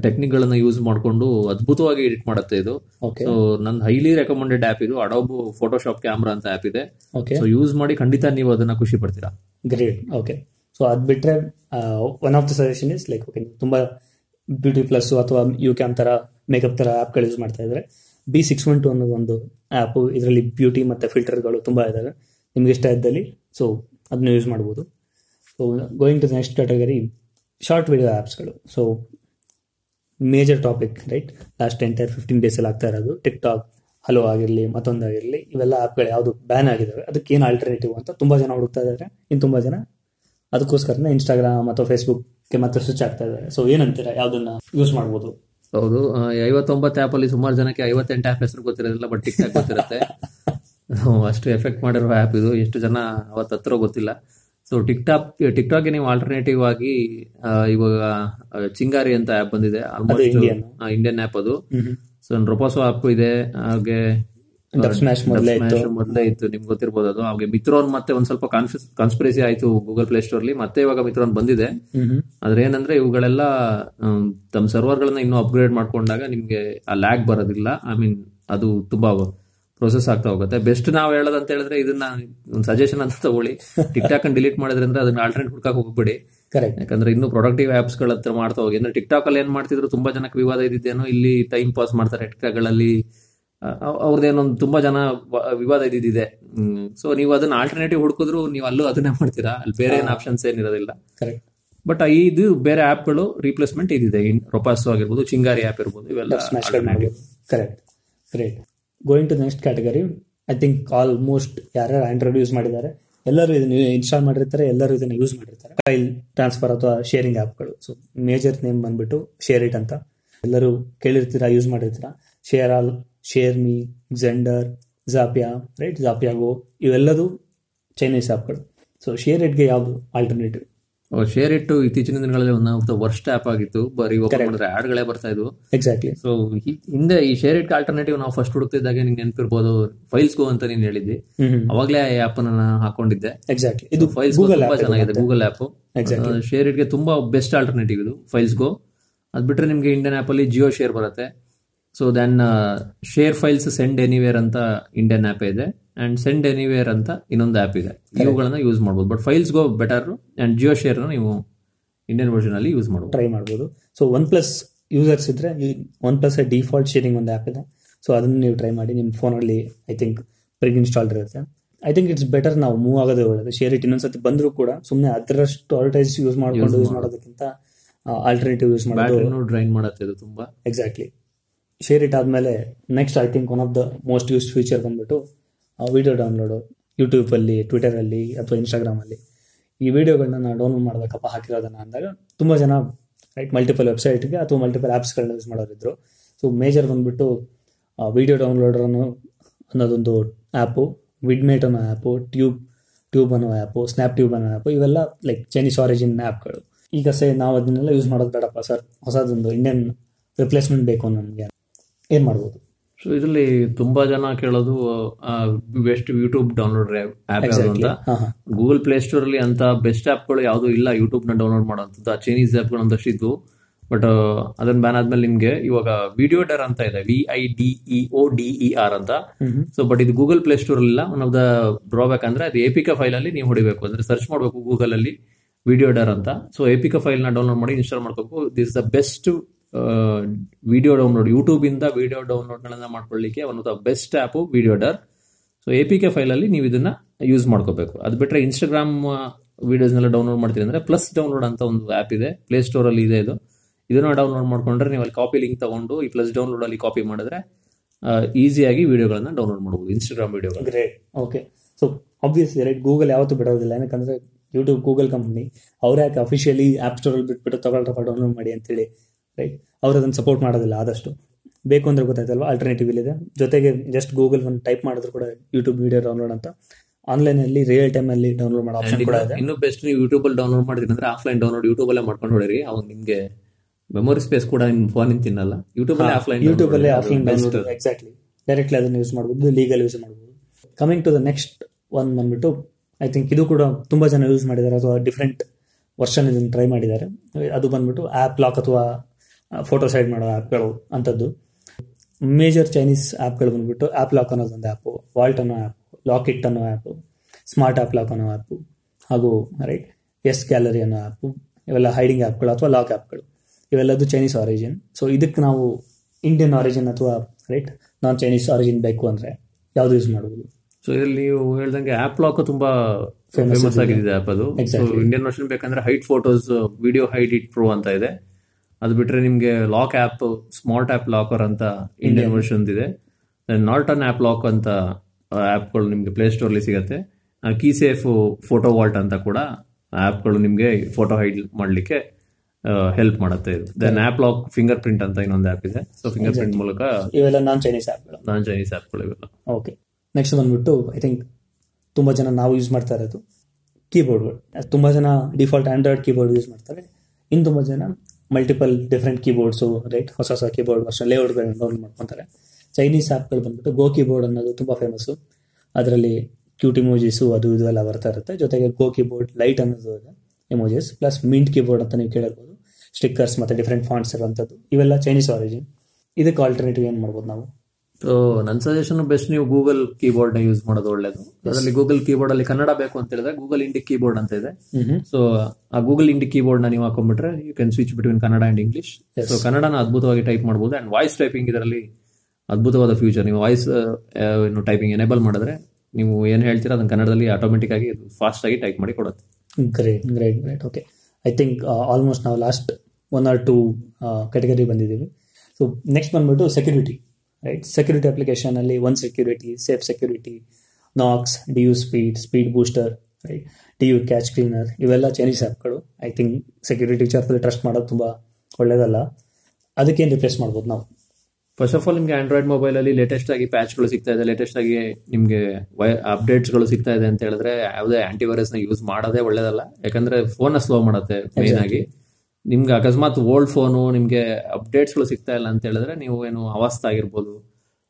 ಟೆಕ್ನಿಕ್ ಗಳನ್ನ ಯೂಸ್ ಮಾಡಿಕೊಂಡು ಅದ್ಭುತವಾಗಿ ಎಡಿಟ್ ಮಾಡುತ್ತೆ ಇದು. ಸೊ ನನ್ನ ಹೈಲಿ ರೆಕಮೆಂಡೆಡ್ ಆ್ಯಪ್ ಇದು, ಅಡೋಬ್ ಫೋಟೋಶಾಪ್ ಕ್ಯಾಮ್ರಾ ಅಂತ ಆ್ಯಪ್ ಇದೆ. ಸೊ ಯೂಸ್ ಮಾಡಿ ಖಂಡಿತ ನೀವು ಅದನ್ನ ಖುಷಿ ಪಡ್ತೀರಾ. ಗ್ರೇಟ್. ಓಕೆ. ಸೊ ಅದ್ ಬಿಟ್ರೆ one of the suggestion is like okay, ತುಂಬಾ ಬ್ಯೂಟಿ ಪ್ಲಸ್ ಅಥವಾ ಯು ಕ್ಯಾಮ್ ಥರ ಮೇಕಪ್ ಥರ ಆ್ಯಪ್ಗಳು ಯೂಸ್ ಮಾಡ್ತಾ ಇದ್ದಾರೆ. B612 ಅನ್ನೋದೊಂದು ಆ್ಯಪು, ಇದರಲ್ಲಿ ಬ್ಯೂಟಿ ಮತ್ತು ಫಿಲ್ಟರ್ಗಳು ತುಂಬ ಇದ್ದಾವೆ. ನಿಮ್ಗೆ ಇಷ್ಟ ಇದ್ದಲ್ಲಿ ಸೊ ಅದನ್ನ ಯೂಸ್ ಮಾಡ್ಬೋದು. So going to next category, short video ಆ್ಯಪ್ಸ್ಗಳು. So major topic right, last 10-15 days ಆಗ್ತಾ ಇರೋದು. ಟಿಕ್ಟಾಕ್, ಹಲೋ ಆಗಿರಲಿ, ಮತ್ತೊಂದಾಗಿರಲಿ, ಇವೆಲ್ಲ ಆ್ಯಪ್ಗಳು ಯಾವುದು ಬ್ಯಾನ್ ಆಗಿದ್ದಾವೆ, ಅದಕ್ಕೆ ಏನು ಆಲ್ಟರ್ನೇಟಿವ್ ಅಂತ ತುಂಬ ಜನ ಹುಡುಕ್ತಾ ಇದ್ದಾರೆ. ಇನ್ನು ತುಂಬ ಜನ ಅದಕ್ಕೋಸ್ಕರನೇ ಇನ್ಸ್ಟಾಗ್ರಾಮ್ ಅಥವಾ ಫೇಸ್ಬುಕ್ಗೆ ಮತ್ತೆ ಸ್ವಿಚ್ ಆಗ್ತಾ ಇದ್ದಾರೆ. ಸೊ ಏನಂತೀರಾ, ಯಾವುದನ್ನ ಯೂಸ್ ಮಾಡ್ಬೋದು? ಹೌದು, 59 ಆ್ಯಪಲ್ಲಿ ಸುಮಾರು ಜನಕ್ಕೆ 58 ಆ್ಯಪ್ ಹೆಸರು ಗೊತ್ತಿರೋದಿಲ್ಲ, ಬಟ್ ಟಿಕ್ಟಾಕ್ ಗೊತ್ತಿರುತ್ತೆ. ಅಷ್ಟು ಎಫೆಕ್ಟ್ ಮಾಡಿರೋ ಆ್ಯಪ್ ಇದು. ಎಷ್ಟು ಜನ ಅವತ್ತು ಹತ್ತಿರೋ ಗೊತ್ತಿಲ್ಲ. ಸೊ ಟಿಕ್ಟಾಕ್ಗೆ ನೀವು ಆಲ್ಟರ್ನೇಟಿವ್ ಆಗಿ ಇವಾಗ ಚಿಂಗಾರಿ ಅಂತ ಆ್ಯಪ್ ಬಂದಿದೆ, ಇಂಡಿಯನ್ ಆ್ಯಪ್ ಅದು. ಸೊ ರೊಪಾಸೋ ಆ್ಯಪ್ ಇದೆ, ಹಾಗೆ ಮೊದಲೇ ಇತ್ತು, ನಿಮ್ಗೆ ಗೊತ್ತಿರ್ಬೋದು ಅದು. ಹಾಗೆ ಮಿತ್ರೋನ್ ಮತ್ತೆ ಒಂದ್ ಸ್ವಲ್ಪ ಕಾನ್ಸ್ಪಿರಸಿ ಆಯ್ತು ಗೂಗಲ್ ಪ್ಲೇ ಸ್ಟೋರ್ ಅಲ್ಲಿ, ಮತ್ತೆ ಇವಾಗ ಮಿತ್ರೋನ್ ಬಂದಿದೆ. ಆದ್ರೆ ಏನಂದ್ರೆ ಇವುಗಳೆಲ್ಲ ತಮ್ಮ ಸರ್ವರ್ ಗಳನ್ನ ಇನ್ನೂ ಅಪ್ಗ್ರೇಡ್ ಮಾಡ್ಕೊಂಡಾಗ ನಿಮ್ಗೆ ಆ ಲ್ಯಾಗ್ ಬರೋದಿಲ್ಲ. ಐ ಮೀನ್ ಅದು ತುಂಬಾ ಪ್ರೊಸೆಸ್ ಆಗ್ತಾ ಹೋಗುತ್ತೆ. ಬೆಸ್ಟ್ ನಾವು ಹೇಳೋದಂತ ಹೇಳಿದ್ರೆ ಇದನ್ನ ಒಂದು ಸಜೆಷನ್ ಅಂತ ತಗೊಳ್ಳಿ, ಟಿಕ್ ಟಾಕ್ ಅನ್ನು ಡಿಲೀಟ್ ಮಾಡಿದ್ರೆ ಅಂದ್ರೆ ಅದನ್ನ ಆಲ್ಟರ್ನೇಟ್ ಹುಡ್ಕಕ್ಕೆ ಹೋಗ್ಬಿಡಿ. ಯಾಕಂದ್ರೆ ಇನ್ನು ಪ್ರೊಡಕ್ಟಿವ್ ಆಪ್ಸ್ ಗಳ ಹತ್ರ ಮಾಡ್ತಾ ಹೋಗಿ. ಅಂದ್ರೆ ಟಿಕ್ ಟಾಕ್ ಅಲ್ಲಿ ಏನ್ ಮಾಡ್ತಿದ್ರು, ತುಂಬಾ ಜನಕ್ಕೆ ವಿವಾದ ಇದ್ದಿದ್ದೇನೋ, ಇಲ್ಲಿ ಟೈಮ್ ಪಾಸ್ ಮಾಡ್ತಾರೆ ಟಿಕ್ ಟಾಕ್ ಗಳಲ್ಲಿ, ಅವ್ರದ್ದೇನೊಂದು ತುಂಬಾ ಜನ ವಿವಾದ ಇದ್ದಿದೆ. ಸೊ ನೀವು ಅದನ್ನ ಆಲ್ಟರ್ನೇಟಿವ್ ಹುಡುಕಿದ್ರು ನೀವು ಅಲ್ಲೂ ಅದನ್ನೇ ಮಾಡ್ತೀರಾ, ಅಲ್ಲಿ ಬೇರೆ ಏನು ಆಪ್ಷನ್ಸ್ ಏನಿರೋದಿಲ್ಲ. ಬಟ್ ಇದು ಬೇರೆ ಆಪ್ ಗಳು ರೀಪ್ಲೇಸ್ಮೆಂಟ್ ಇದಿದೆ, ರೊಪಾಸೋ ಆಗಿರ್ಬೋದು, ಚಿಂಗಾರಿ ಆಪ್ ಇರ್ಬೋದು, ಇವೆಲ್ಲ. Correct, great. Going to next category, I think almost ಯಾರ್ಯಾರು ಆಂಡ್ರಾಯ್ಡ್ ಯೂಸ್ ಮಾಡಿದ್ದಾರೆ ಎಲ್ಲರೂ ಇದನ್ನ ಇನ್ಸ್ಟಾಲ್ ಮಾಡಿರ್ತಾರೆ, ಎಲ್ಲರೂ ಇದನ್ನ ಯೂಸ್ ಮಾಡಿರ್ತಾರೆ. ಫೈಲ್ ಟ್ರಾನ್ಸ್ಫರ್ ಅಥವಾ ಶೇರಿಂಗ್ ಆಪ್ಗಳು. ಸೊ ಮೇಜರ್ ನೇಮ್ ಬಂದ್ಬಿಟ್ಟು ಶೇರ್ಇಟ್ ಅಂತ, ಎಲ್ಲರೂ ಕೇಳಿರ್ತೀರಾ, ಯೂಸ್ ಮಾಡಿರ್ತೀರಾ. ಶೇರ್ ಆಲ್, ಶೇರ್ ಮಿ, ಜೆಂಡರ್, ಜಾಪಿಯಾ, ರೈಟ್, ಜಾಪಿಯಾಗೋ, ಇವೆಲ್ಲದು ಚೈನೀಸ್ ಆ್ಯಪ್ಗಳು. ಸೊ ಶೇರ್ ಇಟ್ಗೆ ಯಾವುದು ಆಲ್ಟರ್ನೇಟಿವ್? ಶೇರ್ ಇಟ್ಟು ಇತ್ತೀಚಿನ ದಿನಗಳಲ್ಲಿ ಒಂದು ವರ್ಸ್ಟ್ ಆ್ಯಪ್ ಆಗಿತ್ತು, ಬರೀ ಆಡ್ಗಳೇ ಬರ್ತಾ ಇದ್ವು. ಎಕ್ಸಾಕ್ಟ್ಲಿ. ಸೊ ಹಿಂದೆ ಈ ಶೇರ್ ಇಟ್ ಆಲ್ಟರ್ನೇಟಿವ್ ನಾವು ಫಸ್ಟ್ ಹುಡುಕ್ತಿದ್ದಾಗ ನಿಮ್ಗೆ ನೆನಪಿರ್ಬೋದು, ಫೈಲ್ಸ್ ಗೋ ಅಂತ ನೀನ್ ಹೇಳಿದ್ದಿ, ಅವಾಗಲೇ ಈ ಆಪ್ ಅನ್ನ ಹಾಕೊಂಡಿದ್ದೆ. ಎಕ್ಸಾಕ್ಟ್ಲಿ, ಇದು ಫೈಲ್ಸ್ ಗೋ ತುಂಬಾ ಚೆನ್ನಾಗಿದೆ, ಗೂಗಲ್ ಆ್ಯಪ್. ಶೇರ್ ಇಟ್ಗೆ ತುಂಬಾ ಬೆಸ್ಟ್ ಆಲ್ಟರ್ನೇಟಿವ್ ಇದು ಫೈಲ್ಸ್ ಗೋ. ಅದ್ ಬಿಟ್ರೆ ನಿಮ್ಗೆ ಇಂಡಿಯನ್ ಆ್ಯಪ್ ಅಲ್ಲಿ ಜಿಯೋ ಶೇರ್ ಬರುತ್ತೆ. So then share files, send anywhere ಅಂತ ಇಂಡಿಯನ್ ಆ್ಯಪ್ ಇದೆ, ಅಂಡ್ ಸೆಂಡ್ ಎನಿವೇರ್ ಅಂತ ಇನ್ನೊಂದು ಆ್ಯಪ್ ಇದೆ. ಇವುಗಳನ್ನ ಯೂಸ್ ಮಾಡ್ಬೋದು. But files go better, and Jio share ನೀವು ಇಂಡಿಯನ್ ವರ್ಷನ್ ಅಲ್ಲಿ ಯೂಸ್ ಮಾಡ್ಬೋದು, ಟ್ರೈ ಮಾಡ್ಬೋದು. ಸೊ ಒನ್ ಪ್ಲಸ್ ಯೂಸರ್ಸ್ ಇದ್ರೆ ಈ ಒನ್ ಪ್ಲಸ್ ಡಿಫಾಲ್ಟ್ ಶೇರಿಂಗ್ ಒಂದು ಆ್ಯಪ್ ಇದೆ. ಸೊ ಅದನ್ನು ನೀವು ಟ್ರೈ ಮಾಡಿ, ನಿಮ್ಮ ಫೋನಲ್ಲಿ ಐ ಥಿಂಕ್ ಪ್ರಿಗ್ ಇನ್ಸ್ಟಾಲ್ಡ್ ಇರುತ್ತೆ. ಐ ಥಿಂಕ್ ಇಟ್ಸ್ ಬೆಟರ್, ನಾವು ಮೂವ್ ಆಗೋದೇ ಒಳ್ಳೆಯದು. ಶೇರ್ ಇಟ್ ಇನ್ನೊಂದ್ಸತಿ ಬಂದರೂ ಕೂಡ ಸುಮ್ಮನೆ ಅದರಷ್ಟು ಅಡ್ವರ್ಟೈಸ್ ಯೂಸ್ ಮಾಡ್ಕೊಂಡು ಯೂಸ್ ಮಾಡೋದಕ್ಕಿಂತ ಆಲ್ಟರ್ನೇಟಿವ್ ಯೂಸ್ ಮಾಡೋದು ಡ್ರೈನ್ ಮಾಡುತ್ತೆ ಇದು ತುಂಬ. ಎಕ್ಸಾಕ್ಟ್ಲಿ. ಶೇರ್ ಇಟ್ ಆದಮೇಲೆ next I think one of the most used feature ಬಂದ್ಬಿಟ್ಟು ವಿಡಿಯೋ ಡೌನ್ಲೋಡು. ಯೂಟ್ಯೂಬಲ್ಲಿ, ಟ್ವಿಟರಲ್ಲಿ ಅಥವಾ ಇನ್ಸ್ಟಾಗ್ರಾಮಲ್ಲಿ ಈ ವಿಡಿಯೋಗಳನ್ನ ನಾವು ಡೌನ್ಲೋಡ್ ಮಾಡಬೇಕಪ್ಪ ಹಾಕಿರೋದನ್ನು ಅಂದಾಗ ತುಂಬ ಜನ ರೈಟ್ ಮಲ್ಟಿಪಲ್ ವೆಬ್ಸೈಟ್ಗೆ ಅಥವಾ ಮಲ್ಟಿಪಲ್ ಆ್ಯಪ್ಸ್ಗಳನ್ನ ಯೂಸ್ ಮಾಡೋರಿದ್ದರು. ಸೊ ಮೇಜರ್ ಬಂದ್ಬಿಟ್ಟು ವಿಡಿಯೋ ಡೌನ್ಲೋಡರನ್ನು ಅನ್ನೋದೊಂದು ಆ್ಯಪು, ವಿಡ್ಮೇಟ್ ಅನ್ನೋ ಆ್ಯಪು, ಟ್ಯೂಬ್ ಅನ್ನೋ ಆ್ಯಪು, ಸ್ನ್ಯಾಪ್ ಟ್ಯೂಬ್ ಅನ್ನೋ ಆ್ಯಪು, ಇವೆಲ್ಲ ಲೈಕ್ ಚೈನೀಸ್ ಆರಿಜಿನ್ ಆ್ಯಪ್ಗಳು. ಈಗ ನಾವು ಅದನ್ನೆಲ್ಲ ಯೂಸ್ ಮಾಡೋದು ಬೇಡಪ್ಪ ಸರ್, ಹೊಸದೊಂದು ಇಂಡಿಯನ್ ರಿಪ್ಲೇಸ್ಮೆಂಟ್ ಬೇಕು ನಮಗೆ, ಏನ್ ಮಾಡ್ಬೋದು? ಸೊ ಇದರಲ್ಲಿ ತುಂಬಾ ಜನ ಕೇಳೋದು ಬೆಸ್ಟ್ ಯೂಟ್ಯೂಬ್ ಡೌನ್ಲೋಡ್ ಆಪ್ ಯಾವುದು ಅಂತ. ಗೂಗಲ್ ಪ್ಲೇ ಸ್ಟೋರ್ ಅಲ್ಲಿ ಅಂತ ಬೆಸ್ಟ್ ಆಪ್ ಗಳು ಯಾವುದು ಇಲ್ಲ ಯೂಟ್ಯೂಬ್ ನ ಡೌನ್ಲೋಡ್ ಮಾಡೋಂಥದ್ದು. ಆ ಚೈನೀಸ್ ಆಪ್ ಗಳು ಒಂದಷ್ಟು ಇದ್ದು, ಬಟ್ ಅದನ್ನ ಬ್ಯಾನ್ ಆದ್ಮೇಲೆ ನಿಮ್ಗೆ ಇವಾಗ ವಿಡಿಯೋ ಡರ್ ಅಂತ ಇದೆ, VIDEODER ಅಂತ. ಸೊ ಬಟ್ ಇದು ಗೂಗಲ್ ಪ್ಲೇ ಸ್ಟೋರ್ ಇಲ್ಲ. ಒನ್ ಆಫ್ ದ ಡ್ರಾಬ್ಯಾಕ್ ಅಂದ್ರೆ ಅದು ಎಪಿಕ ಫೈಲ್ ಅಲ್ಲಿ ನೀವು ಹೊಡಿಬೇಕು, ಅಂದ್ರೆ ಸರ್ಚ್ ಮಾಡಬೇಕು ಗೂಗಲ್ ಅಲ್ಲಿ ವಿಡಿಯೋ ಡರ್ ಅಂತ. ಸೊ ಎಪಿಕ ಫೈಲ್ ನ ಡೌನ್ಲೋಡ್ ಮಾಡಿ ಇನ್ಸ್ಟಾಲ್ ಮಾಡ್ಬೇಕು. This the best video download, YouTube ಇಂದ ವಿಡಿಯೋ ಡೌನ್ಲೋಡ್ಗಳನ್ನ ಮಾಡ್ಕೊಳ್ಳಿಕ್ಕೆ one of the best app Videoder. So APK ಫೈಲಲ್ಲಿ ನೀವು ಇದನ್ನ ಯೂಸ್ ಮಾಡ್ಕೋಬೇಕು. ಅದು ಬಿಟ್ಟರೆ ಇನ್ಸ್ಟಾಗ್ರಾಮ್ ವಿಡಿಯೋಸ್ನೆಲ್ಲ ಡೌನ್ಲೋಡ್ ಮಾಡ್ತೀರಿ ಅಂದರೆ ಪ್ಲಸ್ ಡೌನ್ಲೋಡ್ ಅಂತ ಒಂದು ಆ್ಯಪ್ ಇದೆ, ಪ್ಲೇ ಸ್ಟೋರಲ್ಲಿ ಇದೆ ಇದು. ಇದನ್ನ ಡೌನ್ಲೋಡ್ ಮಾಡ್ಕೊಂಡ್ರೆ ನೀವು ಅಲ್ಲಿ ಕಾಪಿ ಲಿಂಕ್ ತಗೊಂಡು ಈ ಪ್ಲಸ್ ಡೌನ್ಲೋಡಲ್ಲಿ ಕಾಪಿ ಮಾಡಿದ್ರೆ ಈಸಿಯಾಗಿ ವಿಡಿಯೋಗಳನ್ನ ಡೌನ್ಲೋಡ್ ಮಾಡ್ಬೋದು, ಇನ್ಸ್ಟಾಗ್ರಾಮ್ ವಿಡಿಯೋಗಳು. Great, okay. So obviously right, Google ಯಾವತ್ತೂ ಬಿಡೋದಿಲ್ಲ, ಯಾಕಂದರೆ ಯೂಟ್ಯೂಬ್ ಗೂಗಲ್ ಕಂಪ್ನಿ. ಅವ್ರು ಯಾಕೆ ಅಫಿಷಿಯಲಿ ಆ್ಯಪ್ ಸ್ಟೋರಲ್ಲಿ ಬಿಟ್ಬಿಟ್ಟು ತಗೊಳ್ರಪ್ಪ ಡೌನ್ಲೋಡ್ ಮಾಡಿ ಅಂತೇಳಿ, ರೈಟ್? ಅವ್ರು ಅದನ್ನು ಸಪೋರ್ಟ್ ಮಾಡೋದಿಲ್ಲ. ಆದಷ್ಟು ಬೇಕು ಅಂದರೆ ಗೊತ್ತಾಯ್ತಲ್ವ, ಆಲ್ಟರ್ನೇಟಿವ್ ಇಲ್ಲಿದೆ. ಜೊತೆಗೆ ಜಸ್ಟ್ ಗೂಗಲ್ ಒಂದು ಟೈಪ್ ಮಾಡಿದ್ರು ಕೂಡ ಯೂಟ್ಯೂಬ್ ವಿಡಿಯೋ ಡೌನ್ಲೋಡ್ ಅಂತ ಆನ್ಲೈನಲ್ಲಿ ರಿಯಲ್ ಟೈಮಲ್ಲಿ ಡೌನ್ಲೋಡ್ ಮಾಡೋ ಆಪ್ಷನ್ ಕೂಡ ಇದೆ. ಇನ್ನೂ ಬೆಸ್ಟ್, ನೀವು ಯೂಟ್ಯೂಬಲ್ಲಿ ಡೌನ್ಲೋಡ್ ಮಾಡಿದ್ರಿ ಅಂದರೆ ಆಫ್ಲೈನ್ ಡೌನ್ಲೋಡ್ ಯೂಟ್ಯೂಬಲ್ಲೇ ಮಾಡ್ಕೊಂಡು ಹೊಡಿರಿ. ಅವ್ರು ನಿಮಗೆ ಮೆಮೊರಿ ಸ್ಪೇಸ್ ಕೂಡ ನಿಮ್ಮ ಫೋನಿಂದ ತಿನ್ನಲ್ಲ. ಯೂಟ್ಯೂಬಲ್ಲೇ ಆಫ್ಲೈನ್ ಡೌನ್ಲೋಡ್, ಎಕ್ಸಾಕ್ಟ್ಲಿ, ಡೈರೆಕ್ಟ್ಲಿ ಅದನ್ನು ಯೂಸ್ ಮಾಡ್ಬೋದು, ಲೀಗಲ್ ಯೂಸ್ ಮಾಡ್ಬೋದು. Coming to the next one ಬಂದ್ಬಿಟ್ಟು, ಐ ಥಿಂಕ್ ಇದು ಕೂಡ ತುಂಬ ಜನ ಯೂಸ್ ಮಾಡಿದ್ದಾರೆ ಅಥವಾ ಡಿಫ್ರೆಂಟ್ ವರ್ಷನ್ ಇದನ್ನು ಟ್ರೈ ಮಾಡಿದ್ದಾರೆ. ಅದು ಬಂದ್ಬಿಟ್ಟು ಆ್ಯಪ್ ಲಾಕ್ ಅಥವಾ ಫೋಟೋ ಸೈಡ್ ಮಾಡೋ ಆ್ಯಪ್ಗಳು ಅಂಥದ್ದು. ಮೇಜರ್ ಚೈನೀಸ್ ಆ್ಯಪ್ಗಳು ಬಂದ್ಬಿಟ್ಟು ಆ್ಯಪ್ ಲಾಕ್ ಅನ್ನೋದೊಂದು ಆ್ಯಪು, ವಾಲ್ಟ್ ಅನ್ನೋ ಆ್ಯಪ್, ಲಾಕಿಟ್ ಅನ್ನೋ ಆ್ಯಪು, ಸ್ಮಾರ್ಟ್ ಆ್ಯಪ್ ಲಾಕ್ ಅನ್ನೋ ಆ್ಯಪು, ಹಾಗೂ ರೈಟ್ ಎಸ್ ಗ್ಯಾಲರಿ ಅನ್ನೋ ಆ್ಯಪು, ಇವೆಲ್ಲ ಹೈಡಿಂಗ್ ಆ್ಯಪ್ಗಳು ಅಥವಾ ಲಾಕ್ ಆ್ಯಪ್ಗಳು. ಇವೆಲ್ಲದು ಚೈನೀಸ್ ಆರಿಜಿನ್. ಸೊ ಇದಕ್ಕೆ ನಾವು ಇಂಡಿಯನ್ ಆರಿಜಿನ್ ಅಥವಾ ರೈಟ್ ನಾನ್ ಚೈನೀಸ್ ಆರಿಜಿನ್ ಬೇಕು ಅಂದರೆ ಯಾವುದು ಯೂಸ್ ಮಾಡ್ಬೋದು? ಸೊ ಇದರಲ್ಲಿ ನೀವು ಹೇಳ್ದಂಗೆ ಆ್ಯಪ್ ಲಾಕ್ ತುಂಬಾ ಫೇಮಸ್ ಆಗಿದೆ ಆ್ಯಪ್ ಅದು. ಇಂಡಿಯನ್ ವರ್ಷನ್ ಬೇಕಂದ್ರೆ hide photos, video hide it pro ಅಂತ ಇದೆ. ಅದು ಬಿಟ್ರೆ ನಿಮಗೆ lock app, smart app locker ಅಂತ ಇಂಡಿಯನ್ ವರ್ಷನ್ ಇದೆ. ನಾರ್ಟನ್ ಆ್ಯಪ್ ಲಾಕ್ ಅಂತ ಆ್ಯಪ್ಗಳು ನಿಮಗೆ ಪ್ಲೇ ಸ್ಟೋರ್ಲಿ ಸಿಗುತ್ತೆ. ಕೀ ಸೇಫ್ ಫೋಟೋ ವಾಲ್ಟ್ ಅಂತ ಕೂಡ ಆ್ಯಪ್ಗಳು ನಿಮಗೆ ಫೋಟೋ ಹೈಡ್ ಮಾಡಲಿಕ್ಕೆ ಹೆಲ್ಪ್ ಮಾಡುತ್ತೆ ಇದು. Then app lock fingerprint ಅಂತ ಇನ್ನೊಂದು ಆ್ಯಪ್ ಇದೆ. ಸೊ ಫಿಂಗರ್ ಪ್ರಿಂಟ್ ಮೂಲಕ ಇವೆಲ್ಲ ನಾನ್ ಚೈನೀಸ್ ಆ್ಯಪ್ಗಳು. ಓಕೆ, ನೆಕ್ಸ್ಟ್ ಬಂದ್ಬಿಟ್ಟು ಐ ಥಿಂಕ್ ತುಂಬ ಜನ ನಾವು ಯೂಸ್ ಮಾಡ್ತಾ ಇರೋದು ಕೀಬೋರ್ಡ್ಗಳು. ತುಂಬ ಜನ ಡಿಫಾಲ್ಟ್ ಆಂಡ್ರಾಯ್ಡ್ ಕೀಬೋರ್ಡ್ ಯೂಸ್ ಮಾಡ್ತಾರೆ, ಇನ್ನು ತುಂಬ ಜನ ಮಲ್ಟಿಪಲ್ ಡಿಫ್ರೆಂಟ್ ಕೀಬೋರ್ಡ್ಸು ರೈಟ್, ಹೊಸ ಹೊಸ ಕೀಬೋರ್ಡ್ ವರ್ಷ ಲೇಔಟ್ಗಳನ್ನು ಡೌನ್ಲೋಡ್ ಮಾಡ್ಕೊತಾರೆ. ಚೈನೀಸ್ ಆ್ಯಪ್ಗಳು ಬಂದ್ಬಿಟ್ಟು ಗೋ ಕೀಬೋರ್ಡ್ ಅನ್ನೋದು ತುಂಬ ಫೇಮಸ್ಸು, ಅದರಲ್ಲಿ ಕ್ಯೂಟ್ ಇಮೋಜಿಸು ಅದು ಇದು ಎಲ್ಲ ಬರ್ತಾ ಇರುತ್ತೆ. ಜೊತೆಗೆ ಗೋ ಕೀಬೋರ್ಡ್ ಲೈಟ್ ಅನ್ನೋದು ಇದೆ ಇಮೋಜಸ್, ಪ್ಲಸ್ ಮಿಂಟ್ ಕೀಬೋರ್ಡ್ ಅಂತ ನೀವು ಕೇಳಿರ್ಬೋದು, ಸ್ಟಿಕ್ಕರ್ಸ್ ಮತ್ತು ಡಿಫ್ರೆಂಟ್ ಫಾಂಟ್ಸ್ ಇರುವಂಥದ್ದು, ಇವೆಲ್ಲ ಚೈನೀಸ್ ಆರಿಜಿನ್. ಇದಕ್ಕೆ ಆಲ್ಟರ್ನೇಟಿವ್ ಏನು ಮಾಡ್ಬೋದು ನಾವು? ಸೊ ನನ್ನ ಸಜೆಷನ್ ಬೆಸ್ಟ್ ನೀವು ಗೂಗಲ್ ಕೀಬೋರ್ಡ್ನ ಯೂಸ್ ಮಾಡೋದು ಒಳ್ಳೇದು. ಅದರಲ್ಲಿ ಗೂಗಲ್ ಕೀಬೋರ್ಡ್ ಅಲ್ಲಿ ಕನ್ನಡ ಬೇಕು ಅಂತ ಹೇಳಿದ್ರೆ ಗೂಗಲ್ ಇಂಡಿಕ್ ಕೀಬೋರ್ಡ್ ಅಂತ ಇದೆ. ಸೊ ಆ ಗೂಗಲ್ ಇಂಡಿಕ್ ಕೀಬೋರ್ಡ್ನ ನೀವು ಹಾಕೊಂಡ್ಬಿಟ್ರೆ you can switch between Kannada and English. So ಕನ್ನಡನ ಅದ್ಭುತವಾಗಿ ಟೈಪ್ ಮಾಡಬಹುದು ಅಂಡ್ ವಾಯ್ಸ್ ಟೈಪಿಂಗ್ ಇದರಲ್ಲಿ ಅದ್ಭುತವಾದ ಫ್ಯೂಚರ್. ನೀವು ವಾಯ್ಸ್ ಟೈಪಿಂಗ್ ಎನೇಬಲ್ ಮಾಡಿದ್ರೆ ನೀವು ಏನು ಹೇಳ್ತೀರಾ ಅದನ್ನ ಕನ್ನಡದಲ್ಲಿ ಆಟೋಮೆಟಿಕ್ ಆಗಿ ಫಾಸ್ಟ್ ಆಗಿ ಟೈಪ್ ಮಾಡಿ ಕೊಡುತ್ತೆ. Great great great. Okay, I think almost ನಾವು ಲಾಸ್ಟ್ 1 or 2 ಕ್ಯಾಟಗರಿ ಬಂದಿದ್ದೀವಿ. ಸೊ ನೆಕ್ಸ್ಟ್ ಬಂದ್ಬಿಟ್ಟು ಸೆಕ್ಯೂರಿಟಿ ರೈಟ್. ಸೆಕ್ಯೂರಿಟಿ ಅಪ್ಲಿಕೇಶನ್ ಅಲ್ಲಿ one security, safe security, Knox, D U speed, speed booster right, D U cache cleaner, ಇವೆಲ್ಲ ಚೈನೀಸ್ ಆ್ಯಪ್ಗಳು. ಐ ಥಿಂಕ್ ಸೆಕ್ಯೂರಿಟಿ ವಿಚಾರದಲ್ಲಿ ಟ್ರಸ್ಟ್ ಮಾಡೋದು ತುಂಬ ಒಳ್ಳೇದಲ್ಲ, ಅದಕ್ಕೇನು ರಿಪ್ಲೇಸ್ ಮಾಡ್ಬೋದು ನಾವು? ಫಸ್ಟ್ ಆಫ್ ಆಲ್ ನಿಮಗೆ ಆಂಡ್ರಾಯ್ಡ್ ಮೊಬೈಲಲ್ಲಿ ಲೇಟೆಸ್ಟ್ ಆಗಿ ಪ್ಯಾಚ್ಗಳು ಸಿಗ್ತಾ ಇದೆ, ಲೇಟೆಸ್ಟ್ ಆಗಿ ನಿಮಗೆ ಅಪ್ಡೇಟ್ಸ್ಗಳು ಸಿಗ್ತಾ ಇದೆ ಅಂತ ಹೇಳಿದ್ರೆ ಯಾವುದೇ ಆಂಟಿವೈರಸ್ನ ಯೂಸ್ ಮಾಡೋದೇ ಒಳ್ಳೇದಲ್ಲ, ಯಾಕಂದರೆ ಫೋನ್ನ ಸ್ಲೋ ಮಾಡುತ್ತೆ. ಮೇನ್ ಆಗಿ ನಿಮ್ಗೆ ಅಕಸ್ಮಾತ್ ಓಲ್ಡ್ ಫೋನು ನಿಮಗೆ ಅಪ್ಡೇಟ್ಸ್ಗಳು ಸಿಗ್ತಾ ಇಲ್ಲ ಅಂತ ಹೇಳಿದ್ರೆ ನೀವು ಏನು ಅವಸ್ಥೆ ಆಗಿರ್ಬೋದು.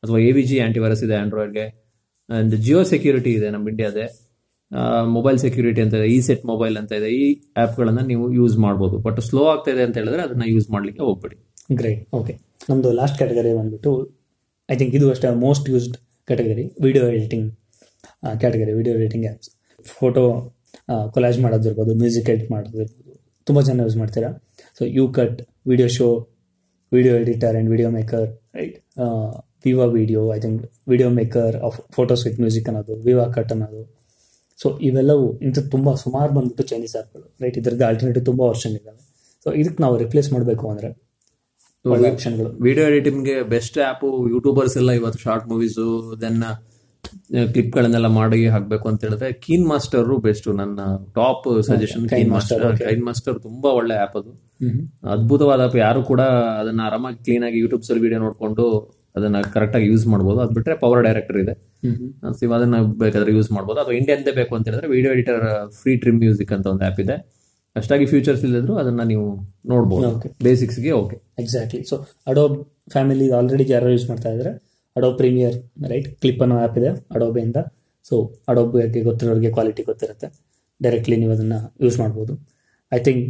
ಅಥವಾ AVG ಆಂಟಿವೈರಸ್ ಇದೆ ಆಂಡ್ರಾಯ್ಡ್ಗೆ, ಅಂಡ್ ಜಿಯೋ ಸೆಕ್ಯೂರಿಟಿ ಇದೆ ನಮ್ಮ ಇಂಡಿಯಾದೇ, ಮೊಬೈಲ್ ಸೆಕ್ಯೂರಿಟಿ ಅಂತ ಇದೆ, E-Set ಮೊಬೈಲ್ ಅಂತ ಇದೆ. ಈ ಆ್ಯಪ್ಗಳನ್ನು ನೀವು ಯೂಸ್ ಮಾಡ್ಬೋದು, ಬಟ್ ಸ್ಲೋ ಆಗ್ತಾ ಇದೆ ಅಂತ ಹೇಳಿದ್ರೆ ಅದನ್ನ ಯೂಸ್ ಮಾಡಲಿಕ್ಕೆ ಹೋಗ್ಬಿಡಿ. ಗ್ರೇಟ್. ಓಕೆ, ನಮ್ಮದು ಲಾಸ್ಟ್ ಕ್ಯಾಟಗರಿ ಬಂದ್ಬಿಟ್ಟು ಐ ಥಿಂಕ್ ಇದು ಅಷ್ಟೇ most used category, video editing category. Video editing apps, photo collage ಮಾಡೋದಿರ್ಬೋದು, ಮ್ಯೂಸಿಕ್ ಎಡಿಟ್ ಮಾಡೋದಿರ್ಬೋದು, ತುಂಬ ಜನ ಯೂಸ್ ಮಾಡ್ತೀರಾ. So YouCut, video show, video editor and video maker right, ವಿವಾ video, I think video maker of photos with music ಅನ್ನೋದು, ವಿವಾ ಕಟ್ ಅನ್ನೋದು. ಸೊ ಇವೆಲ್ಲವೂ ಇಂಥ ತುಂಬ ಸುಮಾರು ಬಂದ್ಬಿಟ್ಟು ಚೈನೀಸ್ ಆ್ಯಪ್ಗಳು ರೈಟ್. ಇದರದ್ದು ಆಲ್ಟರ್ನೇಟಿವ್ ತುಂಬ ಆಪ್ಷನ್ ಇದ್ದಾವೆ. ಸೊ ಇದಕ್ಕೆ ನಾವು ರಿಪ್ಲೇಸ್ ಮಾಡಬೇಕು ಅಂದರೆ ಒಳ್ಳೆ ಆಪ್ಷನ್ಗಳು. ವಿಡಿಯೋ ಎಡಿಟಿಂಗ್ಗೆ ಬೆಸ್ಟ್ ಆ್ಯಪು ಯೂಟ್ಯೂಬರ್ಸ್ ಎಲ್ಲ ಇವತ್ತು ಶಾರ್ಟ್ ಮೂವೀಸು ದೆನ್ ಕ್ಲಿಪ್ಗಳನ್ನೆಲ್ಲ ಮಾಡಿ ಹಾಕಬೇಕು ಅಂತ ಹೇಳಿದ್ರೆ ಕೀನ್ ಮಾಸ್ಟರ್ ಬೆಸ್ಟ್. ನನ್ನ top suggestion KineMaster. KineMaster ತುಂಬಾ ಒಳ್ಳೆ ಆ್ಯಪ್, ಅದು ಅದ್ಭುತವಾದ ಆ್ಯಪ್. ಯಾರು ಕೂಡ ಅದನ್ನ ಆರಾಮಾಗಿ ಕ್ಲೀನ್ ಆಗಿ ಯೂಟ್ಯೂಬ್ಸಲ್ಲಿ ವಿಡಿಯೋ ನೋಡ್ಕೊಂಡು ಅದನ್ನ ಕರೆಕ್ಟ್ ಆಗಿ ಯೂಸ್ ಮಾಡ್ಬೋದು. ಅದ್ ಬಿಟ್ರೆ ಪವರ್ ಡೈರೆಕ್ಟರ್ ಇದೆ, ಅದನ್ನ ಬೇಕಾದ್ರೆ ಯೂಸ್ ಮಾಡ್ಬೋದು. ಅಥವಾ ಇಂಡಿಯನ್ದೇ ಬೇಕು ಅಂತ ಹೇಳಿದ್ರೆ video editor free trim music ಅಂತ ಒಂದು ಆ್ಯಪ್ ಇದೆ. ಅಷ್ಟಾಗಿ ಫ್ಯೂಚರ್ಸ್ ಇಲ್ಲದ್ರು ಅದನ್ನ ನೀವು ನೋಡ್ಬೋದು ಬೇಸಿಕ್ಸ್ಗೆ. Okay, exactly. So Adobe family already ಯಾರು ಯೂಸ್ ಮಾಡ್ತಾ ಇದ್ರೆ ಅಡೋಬ್ ಪ್ರೀಮಿಯರ್ ರೈಟ್, ಕ್ಲಿಪ್ ಅನ್ನೋ ಆ್ಯಪ್ ಇದೆ ಅಡೋಬಿಯಿಂದ. ಸೊ ಅಡೋಬಿಗೆ ಗೊತ್ತಿರೋರಿಗೆ ಕ್ವಾಲಿಟಿ ಗೊತ್ತಿರುತ್ತೆ, ಡೈರೆಕ್ಟ್ಲಿ ನೀವು ಅದನ್ನು ಯೂಸ್ ಮಾಡ್ಬೋದು. ಐ ಥಿಂಕ್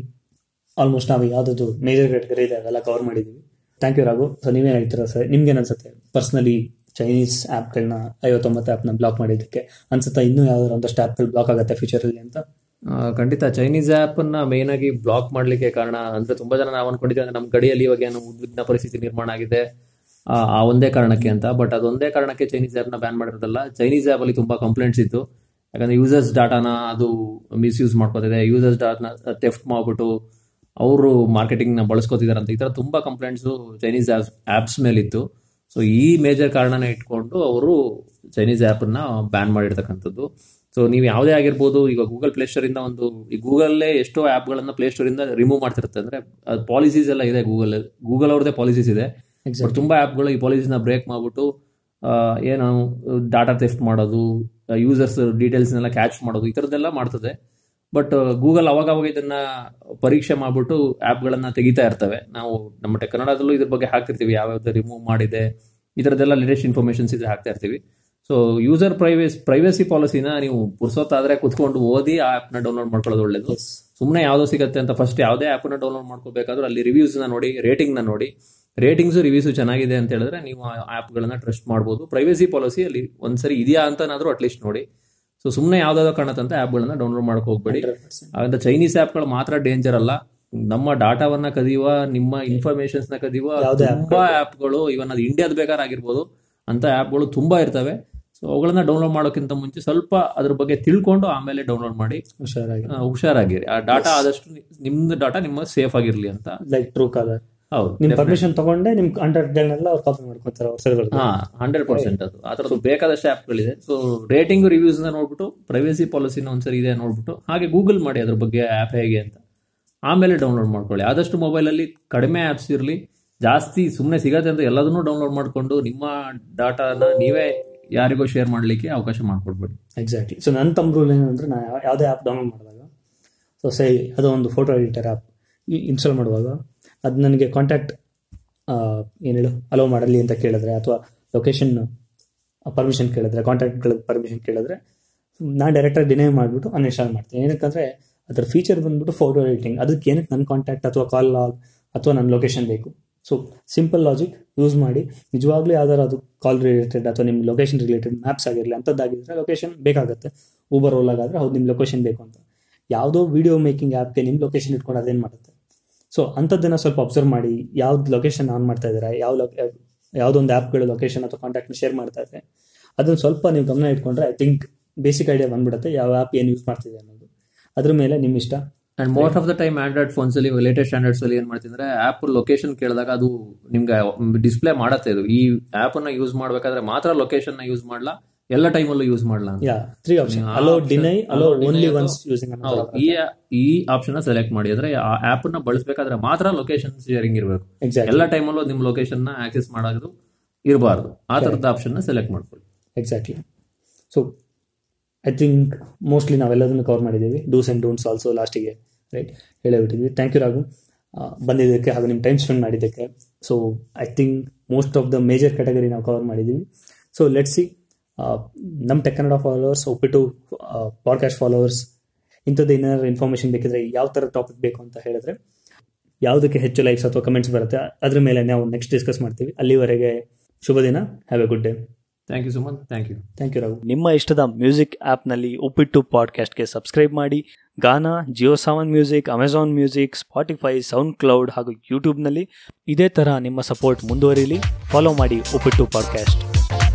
ಆಲ್ಮೋಸ್ಟ್ ನಾವು ಯಾವುದಾದ್ರು ಮೇಜರ್ ಕ್ಯಾಟಗರಿ ಇದೆ ಅದೆಲ್ಲ ಕವರ್ ಮಾಡಿದ್ದೀವಿ. Thank you Raghu. ಸೊ ನೀವೇನು ಹೇಳ್ತೀರಾ ಸರ್, ನಿಮ್ಗೇನು ಅನಿಸುತ್ತೆ ಪರ್ಸ್ನಲಿ ಚೈನೀಸ್ ಆ್ಯಪ್ಗಳನ್ನ 59 ಆ್ಯಪ್ನ ಬ್ಲಾಕ್ ಮಾಡಿದ್ದಕ್ಕೆ? ಅನ್ಸುತ್ತಾ ಇನ್ನೂ ಯಾವ್ದಾದ್ರು ಒಂದಷ್ಟು ಆ್ಯಪ್ಗಳು ಬ್ಲಾಕ್ ಆಗುತ್ತೆ ಫ್ಯೂಚರಲ್ಲಿ ಅಂತ? ಖಂಡಿತ ಚೈನೀಸ್ ಆ್ಯಪನ್ನು ಮೇನ್ ಆಗಿ ಬ್ಲಾಕ್ ಮಾಡಲಿಕ್ಕೆ ಕಾರಣ ಅಂದರೆ ತುಂಬ ಜನ ನಾವು ಅಂದ್ಕೊಂಡಿದ್ದೀವಿ ಅಂದರೆ ನಮ್ಮ ಗಡಿಯಲ್ಲಿ ಇವಾಗ ಏನು ಉದ್ವಿಗ್ನ ಪರಿಸ್ಥಿತಿ ನಿರ್ಮಾಣ ಆಗಿದೆ ಆ ಒಂದೇ ಕಾರಣಕ್ಕೆ ಅಂತ. ಬಟ್ ಅದೊಂದೇ ಕಾರಣಕ್ಕೆ ಚೈನೀಸ್ ಆ್ಯಪ್ನ ಬ್ಯಾನ್ ಮಾಡಿರೋದಲ್ಲ. ಚೈನೀಸ್ ಆ್ಯಪಲ್ಲಿ ತುಂಬ ಕಂಪ್ಲೇಂಟ್ಸ್ ಇತ್ತು, ಯಾಕಂದರೆ ಯೂಸರ್ಸ್ ಡಾಟಾನ ಅದು ಮಿಸ್ಯೂಸ್ ಮಾಡ್ಕೋತಿದೆ, ಯೂಸರ್ಸ್ ಡಾಟಾನ ಟೆಫ್ಟ್ ಮಾಡಿಬಿಟ್ಟು ಅವರು ಮಾರ್ಕೆಟಿಂಗ್ನ ಬಳಸ್ಕೋತಿದ್ದಾರೆ ಅಂತ ಈ ಥರ ತುಂಬ ಕಂಪ್ಲೇಂಟ್ಸು ಚೈನೀಸ್ ಆ್ಯಪ್ಸ್ ಮೇಲಿತ್ತು. ಸೊ ಈ ಮೇಜರ್ ಕಾರಣನ ಇಟ್ಕೊಂಡು ಅವರು ಚೈನೀಸ್ ಆ್ಯಪನ್ನು ಬ್ಯಾನ್ ಮಾಡಿರ್ತಕ್ಕಂಥದ್ದು. ಸೊ ನೀವು ಯಾವುದೇ ಆಗಿರ್ಬೋದು, ಈಗ ಗೂಗಲ್ ಪ್ಲೇಸ್ಟೋರಿಂದ ಒಂದು ಈ ಗೂಗಲ್ಲೇ ಎಷ್ಟೋ ಆ್ಯಪ್ಗಳನ್ನು ಪ್ಲೇಸ್ಟೋರಿಂದ ರಿಮೂವ್ ಮಾಡ್ತಿರುತ್ತೆ. ಅಂದರೆ ಅದು ಪಾಲಿಸೀಸ್ ಎಲ್ಲ ಇದೆ ಗೂಗಲಲ್ಲಿ, ಗೂಗಲ್ ಅವ್ರದ್ದೇ ಪಾಲಿಸೀಸ್ ಇದೆ. ತುಂಬಾ ಆ್ಯಪ್ಗಳು ಈ ಪಾಲಿಸಿನ ಬ್ರೇಕ್ ಮಾಡ್ಬಿಟ್ಟು ಏನು ಡಾಟಾ ಥೆಫ್ಟ್ ಮಾಡೋದು, ಯೂಸರ್ಸ್ ಡೀಟೇಲ್ಸ್ನೆಲ್ಲ ಕ್ಯಾಚ್ ಮಾಡೋದು, ಈ ಥರದ್ದೆಲ್ಲ ಮಾಡ್ತದೆ. ಬಟ್ ಗೂಗಲ್ ಅವಾಗವಾಗ ಇದನ್ನ ಪರೀಕ್ಷೆ ಮಾಡಿಬಿಟ್ಟು ಆ್ಯಪ್ಗಳನ್ನು ತೆಗಿತಾ ಇರ್ತವೆ. ನಾವು ನಮ್ಮ ಟೆಕ್ ಕನ್ನಡದಲ್ಲೂ ಇದ್ರ ಬಗ್ಗೆ ಹಾಕ್ತಿರ್ತೀವಿ, ಯಾವ್ಯಾವ್ದು ರಿಮೂವ್ ಮಾಡಿದೆ ಈ ಥರದ್ದೆಲ್ಲ ಲೇಟೆಸ್ಟ್ ಇನ್ಫಾರ್ಮೇಷನ್ಸ್ ಇದ್ರೆ ಹಾಕ್ತಾ ಇರ್ತೀವಿ. ಸೊ ಯೂಸರ್ ಪ್ರೈವೇಸಿ ಪಾಲಿಸಿನ ನೀವು ಪುರ್ಸೋತಾದ್ರೆ ಕುತ್ಕೊಂಡು ಓದಿ ಆ ಆ್ಯಪ್ನ ಡೌನ್ಲೋಡ್ ಮಾಡ್ಕೊಳ್ಳೋದು ಒಳ್ಳೇದು. ಸುಮ್ಮನೆ ಯಾವುದೋ ಸಿಗುತ್ತೆ ಅಂತ ಫಸ್ಟ್ ಯಾವುದೇ ಆ್ಯಪ್ನ ಡೌನ್ಲೋಡ್ ಮಾಡ್ಕೋಬೇಕಾದ್ರೂ ಅಲ್ಲಿ ರಿವ್ಯೂಸ್ನ ನೋಡಿ, ರೇಟಿಂಗ್ನ ನೋಡಿ. ರೇಟಿಂಗ್ಸು ರಿವ್ಯೂಸು ಚೆನ್ನಾಗಿದೆ ಅಂತ ಹೇಳಿದ್ರೆ ನೀವು ಆ ಆ್ಯಪ್ಗಳನ್ನು ಟ್ರಸ್ಟ್ ಮಾಡ್ಬೋದು. ಪ್ರೈವೇಸಿ ಪಾಲಿಸಿ ಅಲ್ಲಿ ಒಂದ್ಸರಿ ಇದೆಯಾ ಅಂತನಾದರೂ ಅಟ್ಲೀಸ್ಟ್ ನೋಡಿ. ಸೊ ಸುಮ್ಮನೆ ಯಾವುದಾದ್ರೂ ಕಾರಣತಂತ ಆ್ಯಪ್ಗಳನ್ನ ಡೌನ್ಲೋಡ್ ಮಾಡೋಕೆ ಹೋಗ್ಬೇಡಿ. ಹಾಗಂತ ಚೈನೀಸ್ ಆ್ಯಪ್ಗಳು ಮಾತ್ರ ಡೇಂಜರ್ ಅಲ್ಲ, ನಮ್ಮ ಡಾಟಾವನ್ನ ಕದಿಯುವ, ನಿಮ್ಮ ಇನ್ಫಾರ್ಮೇಷನ್ಸ್ನ ಕದಿಯುವ ತುಂಬ ಆ್ಯಪ್ಗಳು, ಇವನ್ ಅದು ಇಂಡಿಯಾದ ಬೇಕಾದ್ರೆ ಆಗಿರ್ಬೋದು ಅಂತ ಆ್ಯಪ್ಗಳು ತುಂಬ ಇರ್ತವೆ. ಸೊ ಅವುಗಳನ್ನ ಡೌನ್ಲೋಡ್ ಮಾಡೋಕ್ಕಿಂತ ಮುಂಚೆ ಸ್ವಲ್ಪ ಅದ್ರ ಬಗ್ಗೆ ತಿಳ್ಕೊಂಡು ಆಮೇಲೆ ಡೌನ್ಲೋಡ್ ಮಾಡಿ ಹುಷಾರಾಗಿರಿ. ಆ ಡಾಟಾ ಆದಷ್ಟು ನಿಮ್ದು ಡಾಟಾ ನಿಮ್ಮ ಸೇಫ್ ಆಗಿರಲಿ ಅಂತ. ಲೈಕ್ ಟ್ರೂ ಕಾಲರ್ ನಿಮ್ ಪರ್ಮಿಷನ್ ತಗೊಂಡೆ ನಿಮ್ ಕಾಂಟ್ಯಾಕ್ಟ್ಗಳನ್ನೆಲ್ಲ ಕಾಪಿ ಮಾಡ್ಕೊತಾರೆ ಸರ್ವರ್. 100% ಅದು ಆ ಥರದ್ದು ಬೇಕಾದಷ್ಟು ಆ್ಯಪ್ಗಳಿದೆ. ಸೊ ರೇಟಿಂಗ್ ರಿವ್ಯೂಸ್ನ ನೋಡ್ಬಿಟ್ಟು, ಪ್ರೈವೇಸಿ ಪಾಲಿಸಿನ ಒಂದ್ಸರಿ ಇದೆ ನೋಡ್ಬಿಟ್ಟು ಹಾಗೆ ಗೂಗಲ್ ಮಾಡಿ ಅದ್ರ ಬಗ್ಗೆ ಆ್ಯಪ್ ಹೇಗೆ ಅಂತ, ಆಮೇಲೆ ಡೌನ್ಲೋಡ್ ಮಾಡ್ಕೊಳ್ಳಿ. ಆದಷ್ಟು ಮೊಬೈಲಲ್ಲಿ ಕಡಿಮೆ ಆ್ಯಪ್ಸ್ ಇರಲಿ, ಜಾಸ್ತಿ ಸುಮ್ಮನೆ ಸಿಗತ್ತೆ ಅಂತ ಎಲ್ಲದನ್ನೂ ಡೌನ್ಲೋಡ್ ಮಾಡಿಕೊಂಡು ನಿಮ್ಮ ಡಾಟಾನ ನೀವೇ ಯಾರಿಗೂ ಶೇರ್ ಮಾಡಲಿಕ್ಕೆ ಅವಕಾಶ ಮಾಡಿಕೊಡ್ಬೇಡಿ. ಎಕ್ಸಾಕ್ಟ್ಲಿ. ಸೊ ನನ್ನ ತಮ್ಮ ರೂಲ್ ಏನಂದ್ರೆ, ನಾನು ಯಾವುದೇ ಆ್ಯಪ್ ಡೌನ್ಲೋಡ್ ಮಾಡಿದಾಗ, ಸೊ ಸೈ ಅದು ಒಂದು ಫೋಟೋ ಎಡಿಟರ್ ಆ್ಯಪ್ ಇನ್ಸ್ಟಾಲ್ ಮಾಡುವಾಗ ಅದು ನನಗೆ ಕಾಂಟ್ಯಾಕ್ಟ್ ಏನೇಳು ಅಲೋ ಮಾಡಲಿ ಅಂತ ಕೇಳಿದ್ರೆ, ಅಥವಾ ಲೊಕೇಶನ್ ಪರ್ಮಿಷನ್ ಕೇಳಿದ್ರೆ, ಕಾಂಟ್ಯಾಕ್ಟ್ಗಳಿಗೆ ಪರ್ಮಿಷನ್ ಕೇಳಿದ್ರೆ, ನಾನು ಡೈರೆಕ್ಟಾಗಿ ಡಿನೈ ಮಾಡಿಬಿಟ್ಟು ಅನ್ಇನ್ಸ್ಟಾಲ್ ಮಾಡ್ತೀನಿ. ಏನಕ್ಕಂದರೆ ಅದರ ಫೀಚರ್ ಬಂದ್ಬಿಟ್ಟು ಫೋಟೋ ಎಡಿಟಿಂಗ್, ಅದಕ್ಕೆ ಏನಕ್ಕೆ ನನ್ನ ಕಾಂಟ್ಯಾಕ್ಟ್ ಅಥವಾ ಕಾಲ್ ಲಾಗ್ ಅಥವಾ ನನ್ನ ಲೊಕೇಶನ್ ಬೇಕು. ಸೊ ಸಿಂಪಲ್ ಲಾಜಿಕ್ ಯೂಸ್ ಮಾಡಿ, ನಿಜವಾಗ್ಲೂ ಯಾವ್ದಾರು ಅದು ಕಾಲ್ ರಿಲೇಟೆಡ್ ಅಥವಾ ನಿಮ್ಮ ಲೊಕೇಶನ್ ರಿಲೇಟೆಡ್ ಮ್ಯಾಪ್ಸ್ ಆಗಿರಲಿ ಅಂಥದ್ದಾಗಿದ್ದರೆ ಲೊಕೇಶನ್ ಬೇಕಾಗುತ್ತೆ. ಊಬರ್ ಓಲಾಗಾದರೆ ಹೌದು ನಿಮ್ಮ ಲೊಕೇಶನ್ ಬೇಕು ಅಂತ. ಯಾವುದೋ ವೀಡಿಯೋ ಮೇಕಿಂಗ್ ಆ್ಯಪ್ಗೆ ನಿಮ್ಮ ಲೊಕೇಶನ್ ಇಟ್ಕೊಂಡು ಅದೇನು ಮಾಡುತ್ತೆ. ಸೊ ಅಂಥದ್ದನ್ನು ಸ್ವಲ್ಪ ಅಬ್ಸರ್ವ್ ಮಾಡಿ, ಯಾವ್ದು ಲೊಕೇಶನ್ ಆನ್ ಮಾಡ್ತಾ ಇದ್ದಾರೆ, ಯಾವುದೊಂದು ಆ್ಯಪ್ಗಳು ಲೊಕೇಶನ್ ಅಥವಾ ಕಾಂಟ್ಯಾಕ್ಟ್ನ ಶೇರ್ ಮಾಡ್ತಾ ಇದ್ದಾರೆ, ಅದನ್ನು ಸ್ವಲ್ಪ ನೀವು ಗಮನ ಇಟ್ಕೊಂಡ್ರೆ ಐ ಥಿಂಕ್ ಬೇಸಿಕ್ ಐಡಿಯಾ ಬಂದ್ಬಿಡುತ್ತೆ ಯಾವ ಆ್ಯಪ್ ಏನು ಯೂಸ್ ಮಾಡ್ತಿದೆ ಅನ್ನೋದು. ಅದ್ರ ಮೇಲೆ ನಿಮ್ಮ ಇಷ್ಟ. And most of the time Android phones ಅಲ್ಲಿ ಲೇಟೆಸ್ಟ್ ಆಂಡ್ರಾಯ್ಡ್ಸ್ ಅಲ್ಲಿ ಏನ್ ಮಾಡ್ತಿದ್ರೆ, ಆ್ಯಪ್ ಲೊಕೇಶನ್ ಕೇಳಿದಾಗ ಅದು ನಿಮ್ಗೆ ಡಿಸ್ಪ್ಲೇ ಮಾಡುತ್ತೆ, ಇದು ಈ ಆ್ಯಪ್ ಅನ್ನ ಯೂಸ್ ಮಾಡಬೇಕಾದ್ರೆ ಮಾತ್ರ ಲೊಕೇಶನ್ ಯೂಸ್ ಮಾಡಲ್ಲ, ಎಲ್ಲ ಟೈಮಲ್ಲೂ ಯೂಸ್ ಮಾಡಲ್ಲ. Three option allow, deny, allow only once using ಈ ಆಪ್ಷನ್ ಸೆಲೆಕ್ಟ್ ಮಾಡಿ. ಅಂದ್ರೆ ಆ ಆ್ಯಪ್ ಅನ್ನ ಬಳಸಬೇಕಾದ್ರೆ ಮಾತ್ರ ಲೊಕೇಶನ್ ಶೇರಿಂಗ್ ಇರಬೇಕು. ಎಲ್ಲ ಟೈಮಲ್ಲೂ ನಿಮ್ ಲೊಕೇಶನ್ ನ ಆಕ್ಸೆಸ್ ಮಾಡೋದು ಇರಬಾರ್ದು. ಆ ತರದ ಆಪ್ಷನ್ ಸೆಲೆಕ್ಟ್ ಮಾಡ್ಕೊಳ್ಳಿ. Exactly. So I think mostly ನಾವೆಲ್ಲದನ್ನು ಕವರ್ ಮಾಡಿದ್ದೀವಿ. ಡೂಸ್ ಆ್ಯಂಡ್ ಡೋಂಟ್ಸ್ ಆಲ್ಸೋ ಲಾಸ್ಟಿಗೆ ರೈಟ್ ಹೇಳೇ ಬಿಟ್ಟಿದ್ವಿ. ಥ್ಯಾಂಕ್ ಯು ರಾಘು ಬಂದಿದ್ದಕ್ಕೆ ಹಾಗೂ ನಿಮ್ಮ ಟೈಮ್ ಸ್ಪೆಂಡ್ ಮಾಡಿದ್ದಕ್ಕೆ. So I think most of the major category ನಾವು ಕವರ್ ಮಾಡಿದ್ದೀವಿ. ಸೊ ಲೆಟ್ಸ್ ಸಿ ನಮ್ಮ tech Kannada followers, Oppittu podcast followers ಇಂಥದ್ದು ಏನಾದ್ರು ಇನ್ಫಾರ್ಮೇಷನ್ ಬೇಕಿದ್ರೆ, ಯಾವ ಥರ ಟಾಪಿಕ್ ಬೇಕು ಅಂತ ಹೇಳಿದ್ರೆ, ಯಾವುದಕ್ಕೆ ಹೆಚ್ಚು ಲೈಕ್ಸ್ ಅಥವಾ ಕಮೆಂಟ್ಸ್ ಬರುತ್ತೆ ಅದ್ರ ಮೇಲೆ ನಾವು ನೆಕ್ಸ್ಟ್ ಡಿಸ್ಕಸ್ ಮಾಡ್ತೀವಿ. ಅಲ್ಲಿವರೆಗೆ ಶುಭ ದಿನ, have a good day. Thank you Suman. Thank you. Thank you Raghu. ನಿಮ್ಮ ಇಷ್ಟದ ಮ್ಯೂಸಿಕ್ ಆ್ಯಪ್ನಲ್ಲಿ ಒಪ್ಪಿಟ್ಟು ಪಾಡ್ಕಾಸ್ಟ್ಗೆ ಸಬ್ಸ್ಕ್ರೈಬ್ ಮಾಡಿ. Gaana, Jio Saavn music, Amazon music, Spotify, SoundCloud ಹಾಗೂ ಯೂಟ್ಯೂಬ್ನಲ್ಲಿ ಇದೇ ಥರ ನಿಮ್ಮ ಸಪೋರ್ಟ್ ಮುಂದುವರಿಯಲಿ. ಫಾಲೋ ಮಾಡಿ ಒಪ್ಪಿಟ್ಟು ಪಾಡ್ಕಾಸ್ಟ್.